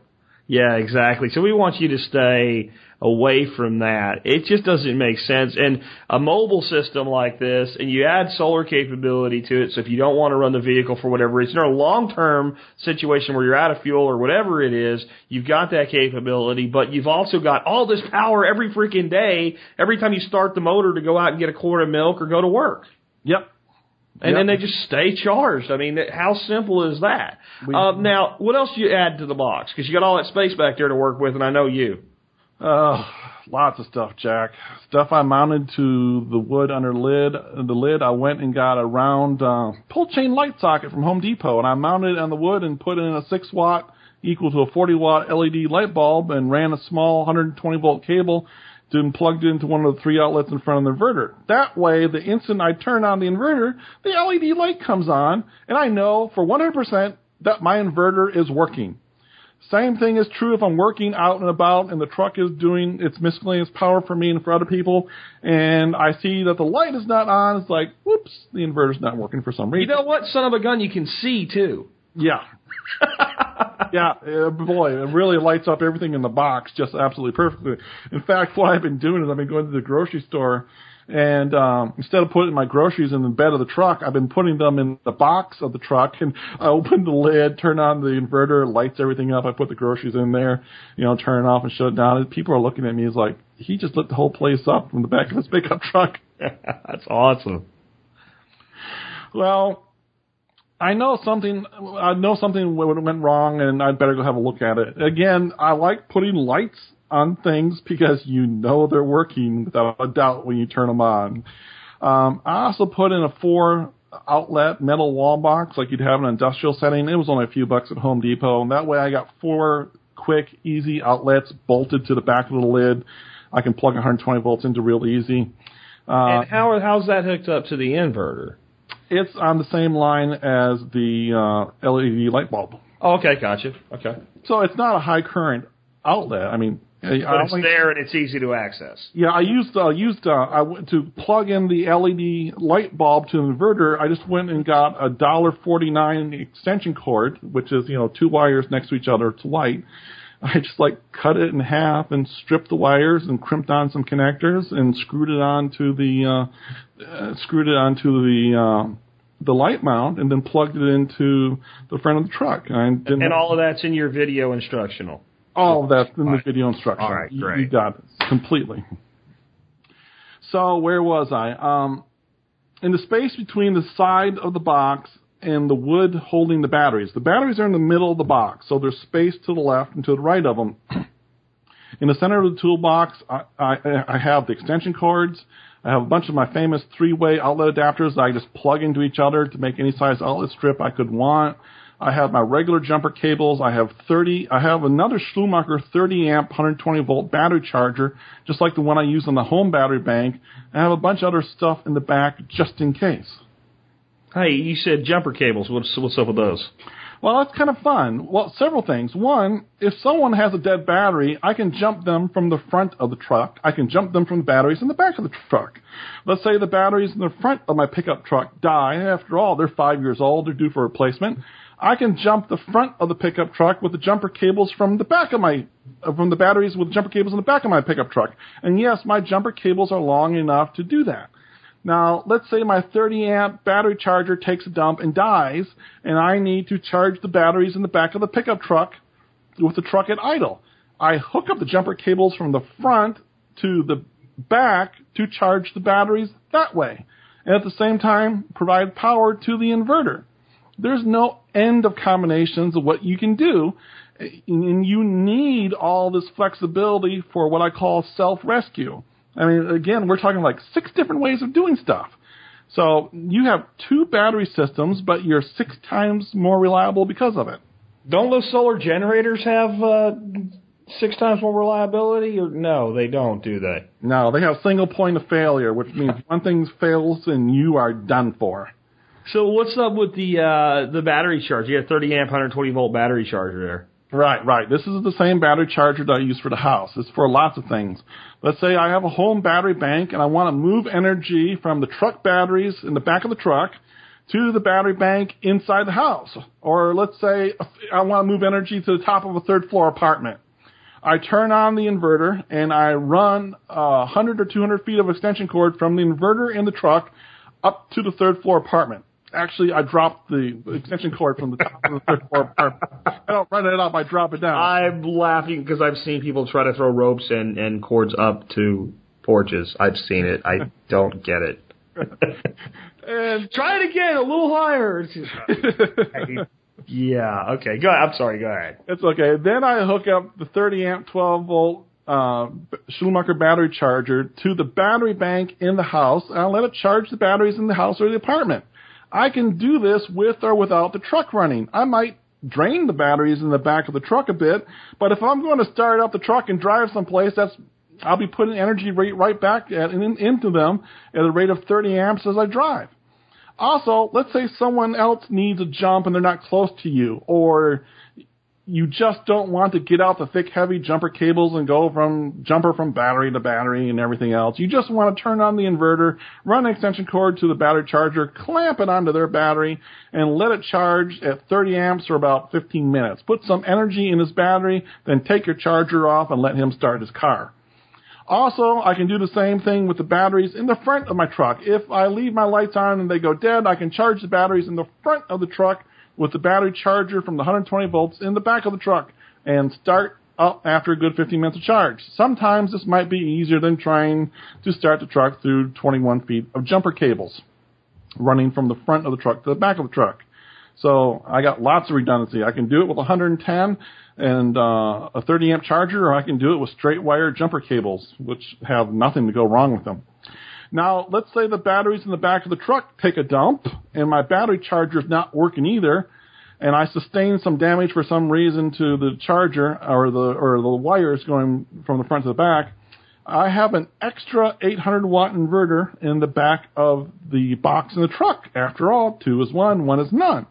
Yeah, exactly. So we want you to stay away from that. It just doesn't make sense. And a mobile system like this, and you add solar capability to it, so if you don't want to run the vehicle for whatever reason, or a long-term situation where you're out of fuel or whatever it is, you've got that capability, but you've also got all this power every freaking day, every time you start the motor to go out and get a quart of milk or go to work. Yep. And yep. then they just stay charged. I mean, how simple is that? We, uh, now, what else do you add to the box? Because you got all that space back there to work with, and I know you. Uh, lots of stuff, Jack. Stuff I mounted to the wood under lid. The lid, I went and got a round uh, pull chain light socket from Home Depot, and I mounted it on the wood and put in a six watt equal to a forty watt L E D light bulb and ran a small one hundred twenty volt cable and plugged it into one of the three outlets in front of the inverter. That way, the instant I turn on the inverter, the L E D light comes on, and I know for one hundred percent that my inverter is working. Same thing is true if I'm working out and about and the truck is doing its miscellaneous power for me and for other people, and I see that the light is not on. It's like, whoops, the inverter's not working for some reason. You know what, son of a gun, you can see, too. Yeah. Yeah, boy, it really lights up everything in the box just absolutely perfectly. In fact, what I've been doing is I've been going to the grocery store, and um, instead of putting my groceries in the bed of the truck, I've been putting them in the box of the truck, and I open the lid, turn on the inverter, lights everything up. I put the groceries in there, you know, turn it off and shut it down. And people are looking at me as like, he just lit the whole place up from the back of his pickup truck. That's awesome. Well, I know something. I know something went wrong, and I'd better go have a look at it. Again, I like putting lights on things because you know they're working without a doubt when you turn them on. Um, I also put in a four outlet metal wall box like you'd have in an industrial setting. It was only a few bucks at Home Depot, and that way I got four quick, easy outlets bolted to the back of the lid. I can plug one hundred twenty volts into real easy. Uh, and how how's that hooked up to the inverter? It's on the same line as the uh, L E D light bulb. Oh, okay, gotcha. Okay. So it's not a high current outlet. I mean, but I it's there and it's easy to access. Yeah, I used uh, used uh, I went to plug in the L E D light bulb to an inverter. I just went and got a one dollar forty-nine extension cord, which is you know two wires next to each other to light. I just like cut it in half and stripped the wires and crimped on some connectors and screwed it onto the uh, uh, screwed it onto the uh, the light mount and then plugged it into the front of the truck. I didn't and all of that's in your video instructional. All of that's in all the right. video instruction. All right, great. You, you got it completely. So where was I? Um, in the space between the side of the box and the wood holding the batteries. The batteries are in the middle of the box, so there's space to the left and to the right of them. In the center of the toolbox, I, I, I have the extension cords. I have a bunch of my famous three-way outlet adapters that I just plug into each other to make any size outlet strip I could want. I have my regular jumper cables. I have thirty. I have another Schumacher thirty amp one hundred twenty volt battery charger, just like the one I use on the home battery bank. I have a bunch of other stuff in the back just in case. Hey, you said jumper cables. What's, what's up with those? Well, that's kind of fun. Well, several things. One, if someone has a dead battery, I can jump them from the front of the truck. I can jump them from the batteries in the back of the truck. Let's say the batteries in the front of my pickup truck die. After all, they're five years old. They're due for replacement. I can jump the front of the pickup truck with the jumper cables from the back of my, uh, from the batteries with jumper cables in the back of my pickup truck. And yes, my jumper cables are long enough to do that. Now, let's say my thirty amp battery charger takes a dump and dies, and I need to charge the batteries in the back of the pickup truck with the truck at idle. I hook up the jumper cables from the front to the back to charge the batteries that way, and at the same time provide power to the inverter. There's no end of combinations of what you can do, and you need all this flexibility for what I call self-rescue. I mean, again, we're talking like six different ways of doing stuff. So you have two battery systems, but you're six times more reliable because of it. Don't those solar generators have uh, six times more reliability? Or no, they don't, do they? No, they have single point of failure, which means one thing fails and you are done for. So what's up with the uh, the battery charger? You have thirty amp, one hundred twenty volt battery charger there. Right, right. This is the same battery charger that I use for the house. It's for lots of things. Let's say I have a home battery bank and I want to move energy from the truck batteries in the back of the truck to the battery bank inside the house. Or let's say I want to move energy to the top of a third floor apartment. I turn on the inverter and I run uh, one hundred or two hundred feet of extension cord from the inverter in the truck up to the third floor apartment. Actually, I dropped the extension cord from the top of the third floor apartment. I don't run it up, I drop it down. I'm laughing because I've seen people try to throw ropes and, and cords up to porches. I've seen it. I don't get it. And try it again, a little higher. Yeah, okay. Go ahead. I'm sorry, go ahead. It's okay. Then I hook up the thirty amp, twelve volt uh, Schumacher battery charger to the battery bank in the house, and I let it charge the batteries in the house or the apartment. I can do this with or without the truck running. I might drain the batteries in the back of the truck a bit, but if I'm going to start up the truck and drive someplace, that's I'll be putting energy rate right back at, in, into them at a rate of thirty amps as I drive. Also, let's say someone else needs a jump and they're not close to you, or you just don't want to get out the thick, heavy jumper cables and go from jumper from battery to battery and everything else. You just want to turn on the inverter, run an extension cord to the battery charger, clamp it onto their battery, and let it charge at thirty amps for about fifteen minutes. Put some energy in his battery, then take your charger off and let him start his car. Also, I can do the same thing with the batteries in the front of my truck. If I leave my lights on and they go dead, I can charge the batteries in the front of the truck with the battery charger from the one hundred twenty volts in the back of the truck and start up after a good fifteen minutes of charge. Sometimes this might be easier than trying to start the truck through twenty-one feet of jumper cables running from the front of the truck to the back of the truck. So I got lots of redundancy. I can do it with one hundred ten and uh, a thirty amp charger, or I can do it with straight wire jumper cables, which have nothing to go wrong with them. Now, let's say the batteries in the back of the truck take a dump, and my battery charger is not working either, and I sustain some damage for some reason to the charger or the or the wires going from the front to the back. I have an extra eight hundred watt inverter in the back of the box in the truck. After all, two is one, one is none.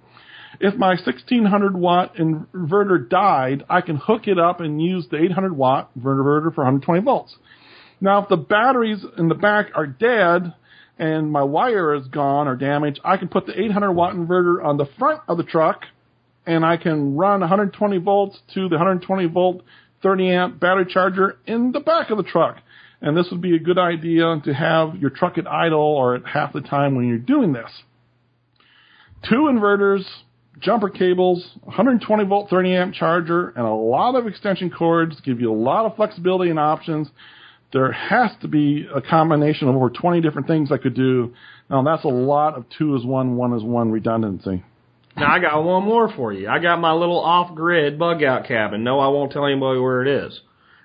If my sixteen hundred watt inverter died, I can hook it up and use the eight hundred watt inverter for one hundred twenty volts. Now, if the batteries in the back are dead and my wire is gone or damaged, I can put the eight hundred watt inverter on the front of the truck, and I can run one hundred twenty volts to the one hundred twenty volt thirty amp battery charger in the back of the truck. And this would be a good idea to have your truck at idle or at half the time when you're doing this. Two inverters, jumper cables, one hundred twenty volt thirty amp charger, and a lot of extension cords give you a lot of flexibility and options. There has to be a combination of over twenty different things I could do. Now, that's a lot of two is one, one is one redundancy. Now, I got one more for you. I got my little off-grid bug-out cabin. No, I won't tell anybody where it is.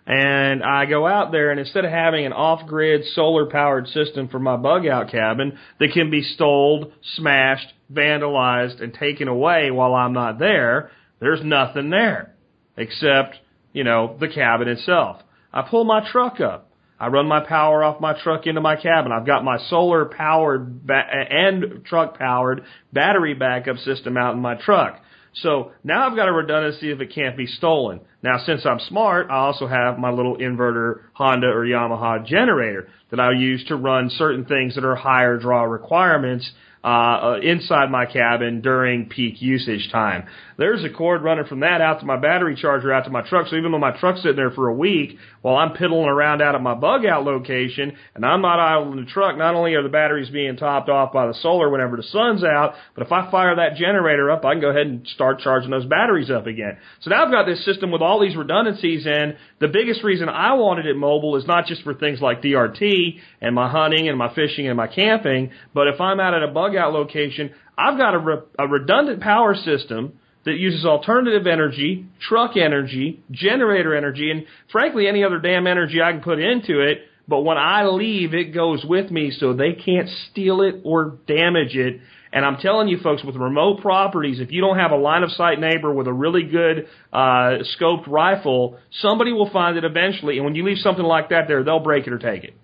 And I go out there, and instead of having an off-grid solar-powered system for my bug-out cabin that can be stoled, smashed, vandalized, and taken away while I'm not there, there's nothing there except, you know, the cabin itself. I pull my truck up. I run my power off my truck into my cabin. I've got my solar-powered ba- and truck-powered battery backup system out in my truck. So now I've got a redundancy if it can't be stolen. Now, since I'm smart, I also have my little inverter Honda or Yamaha generator that I use to run certain things that are higher draw requirements uh inside my cabin during peak usage time. There's a cord running from that out to my battery charger, out to my truck. So even though my truck's sitting there for a week, while I'm piddling around out at my bug-out location and I'm not idling the truck, not only are the batteries being topped off by the solar whenever the sun's out, but if I fire that generator up, I can go ahead and start charging those batteries up again. So now I've got this system with all these redundancies in. The biggest reason I wanted it mobile is not just for things like D R T and my hunting and my fishing and my camping, but if I'm out at a bug out location, I've got a, re- a redundant power system that uses alternative energy, truck energy, generator energy, and frankly any other damn energy I can put into it But when I leave, it goes with me so they can't steal it or damage it. And I'm telling you, folks, with remote properties, if you don't have a line-of-sight neighbor with a really good uh, scoped rifle, somebody will find it eventually. And when you leave something like that there, they'll break it or take it.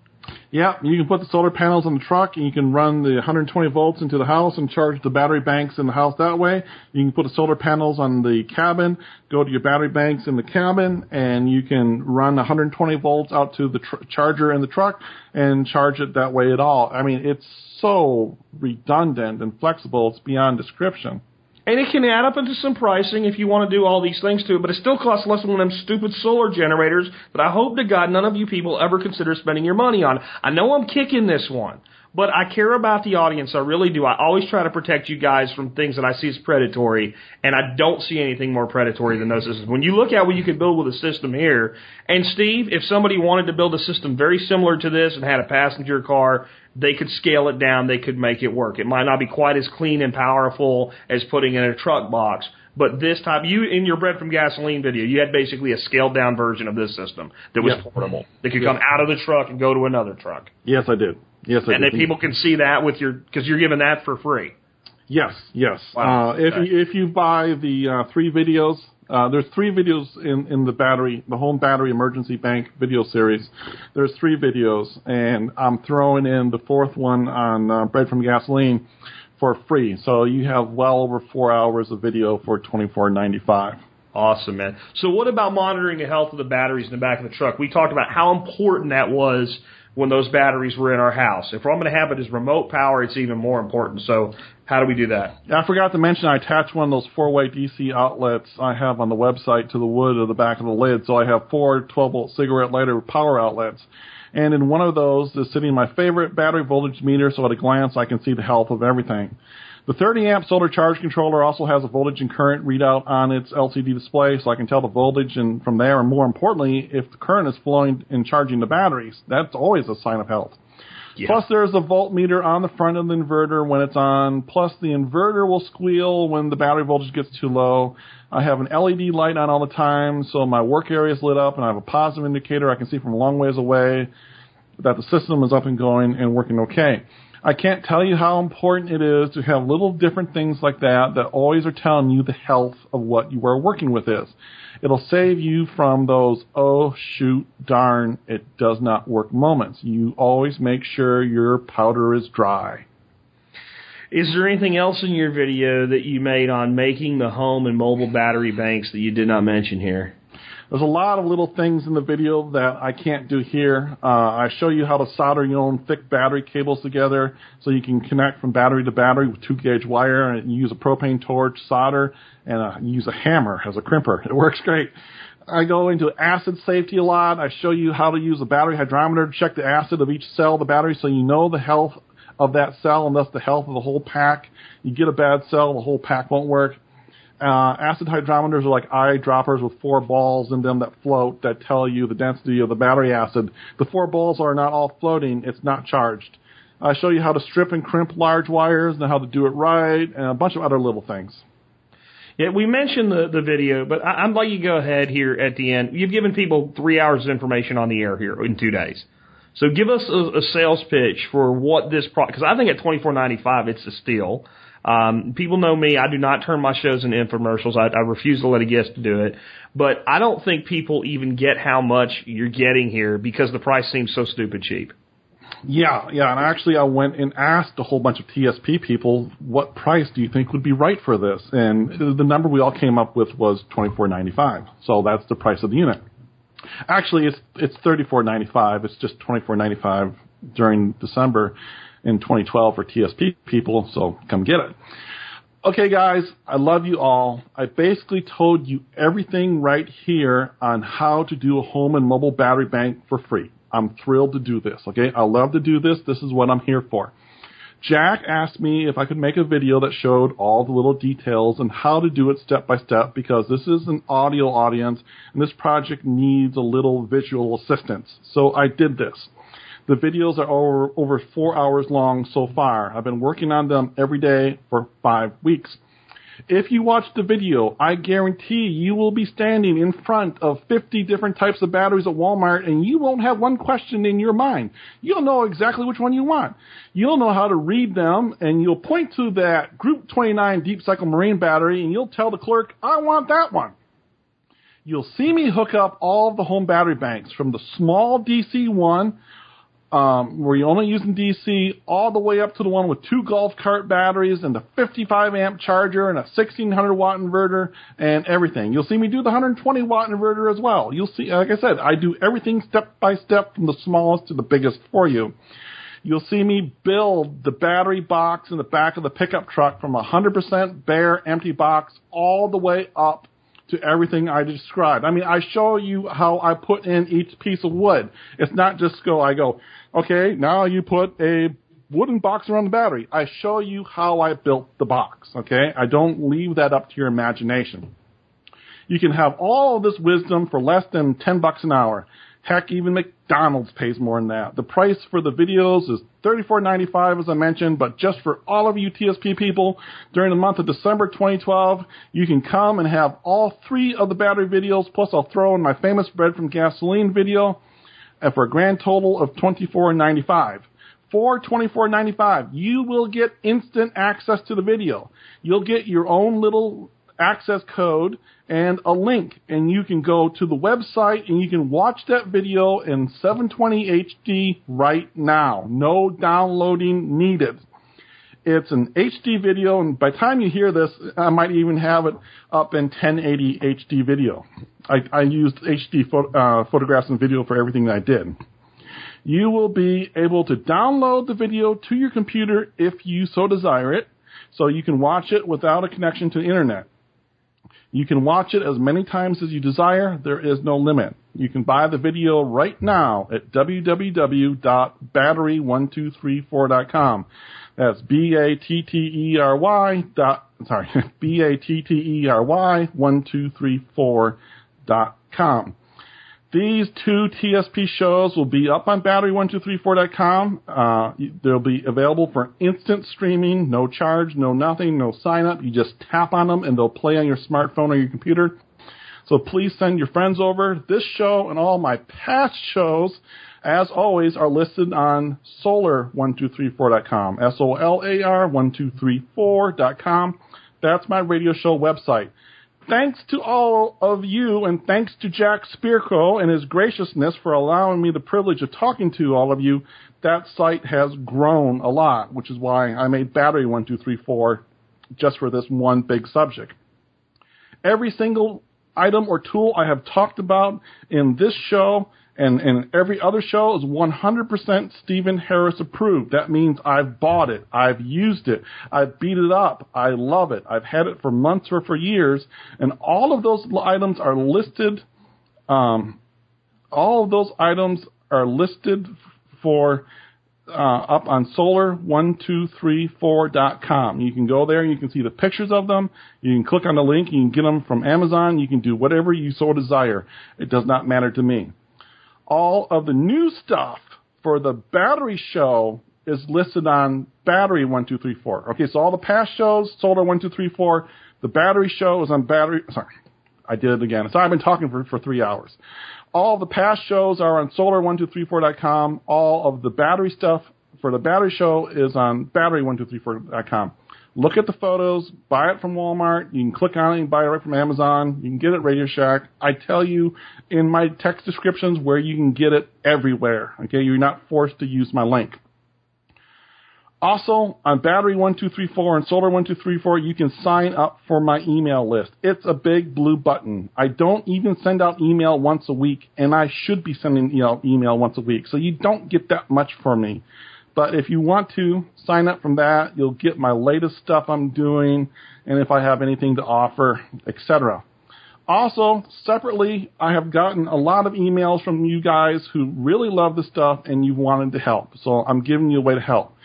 Yeah, you can put the solar panels on the truck, and you can run the one hundred twenty volts into the house and charge the battery banks in the house that way. You can put the solar panels on the cabin, go to your battery banks in the cabin, and you can run one hundred twenty volts out to the tr- charger in the truck and charge it that way at all. I mean, it's so redundant and flexible, it's beyond description. And it can add up into some pricing if you want to do all these things to it, but it still costs less than one of them stupid solar generators that I hope to God none of you people ever consider spending your money on. I know I'm kicking this one, but I care about the audience. I really do. I always try to protect you guys from things that I see as predatory, and I don't see anything more predatory than those systems. When you look at what you can build with a system here, and Steve, if somebody wanted to build a system very similar to this and had a passenger car, they could scale it down. They could make it work. It might not be quite as clean and powerful as putting in a truck box. But this time, you in your Bread from Gasoline video, you had basically a scaled-down version of this system that was yep. portable. That could yep. come out of the truck and go to another truck. Yes, I did. Yes, I and did. And then people can see that with your because you're giving that for free. Yes, yes. Wow. Uh, if, okay. you, if you buy the uh, three videos, uh, there's three videos in, in the battery, the Home Battery Emergency Bank video series. There's three videos, and I'm throwing in the fourth one on uh, Bread from Gasoline for free. So you have well over four hours of video for twenty-four ninety-five. Awesome, man. So what about monitoring the health of the batteries in the back of the truck? We talked about how important that was when those batteries were in our house. If I'm going to have it as remote power, it's even more important. So how do we do that? I forgot to mention I attached one of those four-way D C outlets I have on the website to the wood of the back of the lid. So I have four twelve-volt cigarette lighter power outlets. And in one of those is sitting my favorite battery voltage meter, so at a glance I can see the health of everything. The thirty amp solar charge controller also has a voltage and current readout on its L C D display, so I can tell the voltage and from there, and more importantly, if the current is flowing and charging the batteries. That's always a sign of health. Yeah. Plus, there's a voltmeter on the front of the inverter when it's on. Plus, the inverter will squeal when the battery voltage gets too low. I have an L E D light on all the time, so my work area is lit up, and I have a positive indicator I can see from a long ways away that the system is up and going and working okay. I can't tell you how important it is to have little different things like that that always are telling you the health of what you are working with is. It'll save you from those, oh, shoot, darn, it does not work moments. You always make sure your powder is dry. Is there anything else in your video that you made on making the home and mobile battery banks that you did not mention here? There's a lot of little things in the video that I can't do here. Uh, I show you how to solder your own thick battery cables together so you can connect from battery to battery with two-gauge wire, and you use a propane torch, solder, and uh, use a hammer as a crimper. It works great. I go into acid safety a lot. I show you how to use a battery hydrometer to check the acid of each cell of the battery so you know the health of that cell and thus the health of the whole pack. You get a bad cell, the whole pack won't work. Uh, acid hydrometers are like eyedroppers with four balls in them that float that tell you the density of the battery acid. The four balls are not all floating. It's not charged. I show you how to strip and crimp large wires and how to do it right and a bunch of other little things. Yeah, we mentioned the, the video, but I, I'm letting you go ahead here at the end. You've given people three hours of information on the air here in two days. So give us a, a sales pitch for what this product, because I think at twenty-four ninety-five it's a steal. Um, people know me. I do not turn my shows into infomercials. I, I refuse to let a guest do it. But I don't think people even get how much you're getting here because the price seems so stupid cheap. Yeah, yeah. And actually, I went and asked a whole bunch of T S P people, what price do you think would be right for this? And the number we all came up with was twenty-four ninety-five. So that's the price of the unit. Actually, it's it's thirty-four ninety-five. It's just twenty-four ninety-five during December. In twenty twelve for T S P people, so come get it. Okay, guys, I love you all. I basically told you everything right here on how to do a home and mobile battery bank for free. I'm thrilled to do this, okay? I love to do this. This is what I'm here for. Jack asked me if I could make a video that showed all the little details and how to do it step by step because this is an audio audience, and this project needs a little visual assistance. So I did this. The videos are over, over four hours long so far. I've been working on them every day for five weeks. If you watch the video, I guarantee you will be standing in front of fifty different types of batteries at Walmart, and you won't have one question in your mind. You'll know exactly which one you want. You'll know how to read them, and you'll point to that Group twenty-nine Deep Cycle Marine battery, and you'll tell the clerk, I want that one. You'll see me hook up all of the home battery banks from the small D C one, um, where you're only using D C, all the way up to the one with two golf cart batteries and the fifty-five amp charger and a sixteen hundred watt inverter and everything. You'll see me do the one hundred twenty watt inverter as well. You'll see, like I said, I do everything step by step from the smallest to the biggest for you. You'll see me build the battery box in the back of the pickup truck from a one hundred percent bare empty box all the way up to everything I described. I mean, I show you how I put in each piece of wood. It's not just go, I go, okay, now you put a wooden box around the battery. I show you how I built the box, okay? I don't leave that up to your imagination. You can have all this wisdom for less than ten bucks an hour. Heck, even McDonald's pays more than that. The price for the videos is thirty-four ninety-five, as I mentioned, but just for all of you T S P people, during the month of December twenty twelve, you can come and have all three of the battery videos, plus I'll throw in my famous bread from gasoline video, and for a grand total of twenty-four ninety-five. For twenty-four ninety-five, you will get instant access to the video. You'll get your own little access code and a link, and you can go to the website and you can watch that video in seven twenty H D right now. No downloading needed. It's an H D video, and by the time you hear this, I might even have it up in ten eighty H D video. I, I used H D pho- uh, photographs and video for everything that I did. You will be able to download the video to your computer if you so desire it, so you can watch it without a connection to the internet. You can watch it as many times as you desire. There is no limit. You can buy the video right now at w w w dot battery one two three four dot com. That's B A T T E R Y dot, sorry, B A T T E R Y one two three four dot com. These two T S P shows will be up on battery one two three four dot com. Uh, they'll be available for instant streaming, no charge, no nothing, no sign-up. You just tap on them, and they'll play on your smartphone or your computer. So please send your friends over. This show and all my past shows, as always, are listed on solar one two three four dot com, S O L A R one two three four dot com. That's my radio show website. Thanks to all of you, and thanks to Jack Spirko and his graciousness for allowing me the privilege of talking to all of you. That site has grown a lot, which is why I made Battery one two three four just for this one big subject. Every single item or tool I have talked about in this show and, and every other show is one hundred percent Stephen Harris approved. That means I've bought it, I've used it, I've beat it up, I love it, I've had it for months or for years, and all of those items are listed, um, all of those items are listed for uh, up on solar one two three four dot com. You can go there and you can see the pictures of them, you can click on the link, you can get them from Amazon, you can do whatever you so desire. It does not matter to me. All of the new stuff for the battery show is listed on Battery one two three four. Okay, so all the past shows, Solar one two three four, the battery show is on Battery... Sorry, I did it again. So I've been talking for, for three hours. All the past shows are on Solar one two three four dot com. All of the battery stuff for the battery show is on Battery one two three four dot com. Look at the photos, buy it from Walmart, you can click on it and buy it right from Amazon, you can get it at Radio Shack. I tell you in my text descriptions where you can get it everywhere, okay? You're not forced to use my link. Also, on Battery one two three four and Solar one two three four, you can sign up for my email list. It's a big blue button. I don't even send out email once a week, and I should be sending out email once a week, so you don't get that much from me. But if you want to, sign up from that. You'll get my latest stuff I'm doing and if I have anything to offer, et cetera. Also, separately, I have gotten a lot of emails from you guys who really love the stuff and you wanted to help. So I'm giving you a way to help.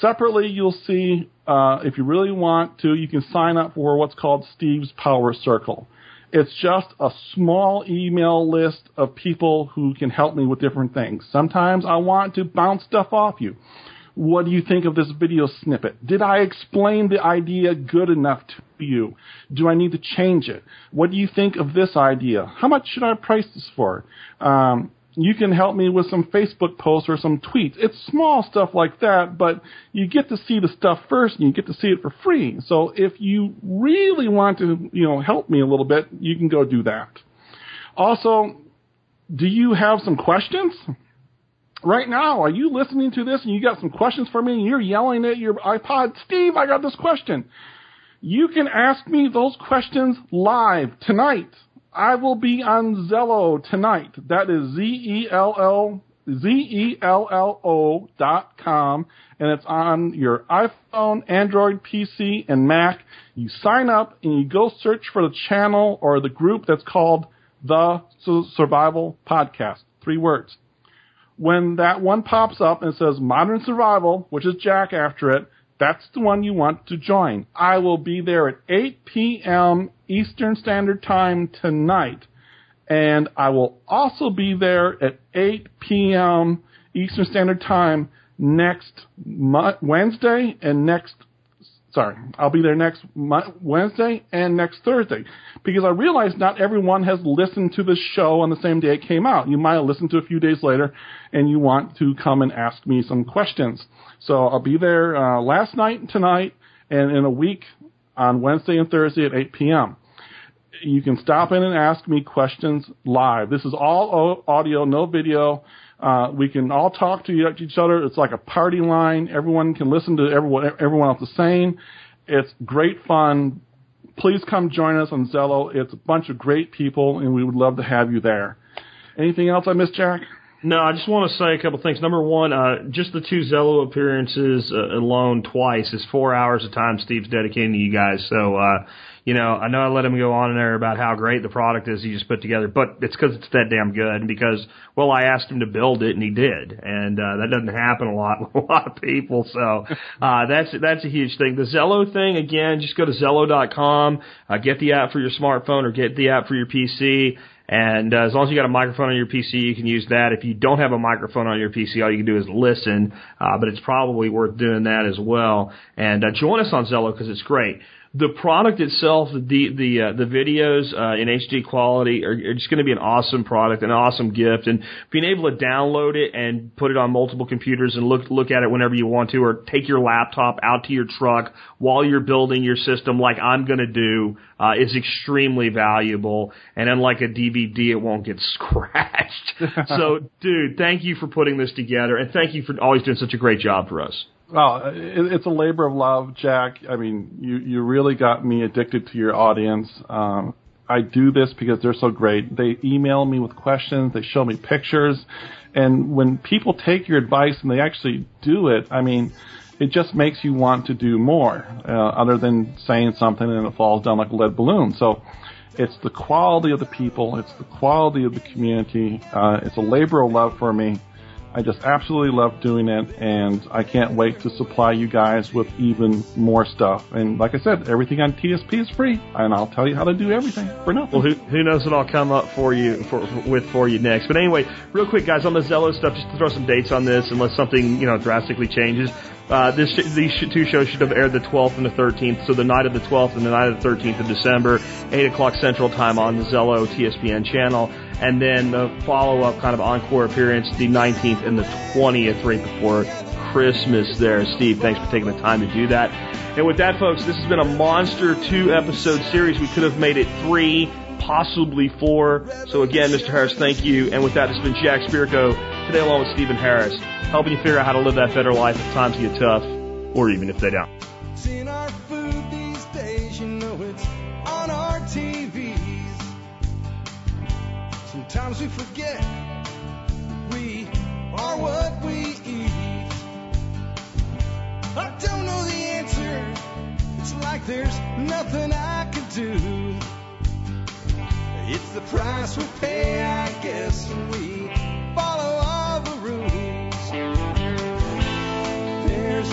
Separately, you'll see, uh, if you really want to, you can sign up for what's called Steve's Power Circle. It's just a small email list of people who can help me with different things. Sometimes I want to bounce stuff off you. What do you think of this video snippet? Did I explain the idea good enough to you? Do I need to change it? What do you think of this idea? How much should I price this for? Um, you can help me with some Facebook posts or some tweets. It's small stuff like that, but you get to see the stuff first, and you get to see it for free. So if you really want to, you know, help me a little bit, you can go do that. Also, do you have some questions? Right now, are you listening to this and you got some questions for me and you're yelling at your iPod, Steve, I got this question. You can ask me those questions live tonight. I will be on Zello tonight. That is Z E L L O dot com, and it's on your iPhone, Android, P C, and Mac. You sign up and you go search for the channel or the group that's called The Survival Podcast. Three words. When that one pops up and says Modern Survival, which is Jack after it, that's the one you want to join. I will be there at eight p.m. Eastern Standard Time tonight. And I will also be there at eight p.m. Eastern Standard Time next Mo- Wednesday and next Sorry, I'll be there next Mo- Wednesday and next Thursday, because I realize not everyone has listened to the show on the same day it came out. You might have listened to it a few days later, and you want to come and ask me some questions. So I'll be there uh, last night and tonight, and in a week on Wednesday and Thursday at eight p.m. You can stop in and ask me questions live. This is all audio, no video. Uh, we can all talk to each other. It's like a party line. Everyone can listen to everyone, everyone else the same. It's great fun. Please come join us on Zello. It's a bunch of great people, and we would love to have you there. Anything else I missed, Jack? No, I just want to say a couple things. Number one, uh, just the two Zello appearances uh, alone twice is four hours of time Steve's dedicating to you guys. So, uh, you know, I know I let him go on in there about how great the product is he just put together, but it's because it's that damn good and because, well, I asked him to build it and he did. And uh, that doesn't happen a lot with a lot of people. So uh, that's that's a huge thing. The Zello thing, again, just go to Zello dot com, uh, get the app for your smartphone or get the app for your P C. And uh, as long as you got a microphone on your P C, you can use that. If you don't have a microphone on your P C, all you can do is listen, uh, but it's probably worth doing that as well. And uh, join us on Zello because it's great. The product itself, the the uh, the videos uh, in H D quality are, are just going to be an awesome product, an awesome gift, and being able to download it and put it on multiple computers and look look at it whenever you want to, or take your laptop out to your truck while you're building your system, like I'm going to do, uh, is extremely valuable. And unlike a D V D, it won't get scratched. So, dude, thank you for putting this together, and thank you for always doing such a great job for us. Well, it's a labor of love, Jack. I mean, you, you really got me addicted to your audience. Um, I do this because they're so great. They email me with questions. They show me pictures. And when people take your advice and they actually do it, I mean, it just makes you want to do more uh, other than saying something and it falls down like a lead balloon. So it's the quality of the people. It's the quality of the community. Uh, it's a labor of love for me. I just absolutely love doing it, and I can't wait to supply you guys with even more stuff. And like I said, everything on T S P is free, and I'll tell you how to do everything for nothing. Well, who, who knows what I'll come up for you for, for, with for you next. But anyway, real quick, guys, on the Zello stuff, just to throw some dates on this, unless something, you know, drastically changes. Uh, this, these two shows should have aired the twelfth and the thirteenth, so the night of the twelfth and the night of the thirteenth of December, eight o'clock Central Time on the Zello T S P N channel, and then the follow-up kind of encore appearance, the nineteenth and the twentieth, right before Christmas there. Steve, thanks for taking the time to do that. And with that, folks, this has been a monster two-episode series. We could have made it three, possibly four. So again, Mister Harris, thank you. And with that, it's been Jack Spirko, today along with Stephen Harris, helping you figure out how to live that better life if times get tough, or even if they don't. It's in our food these days, you know it's on our T Vs. Sometimes we forget we are what we eat. I don't know the answer. It's like there's nothing I can do. It's the price we pay, I guess, when we follow all the rules. There's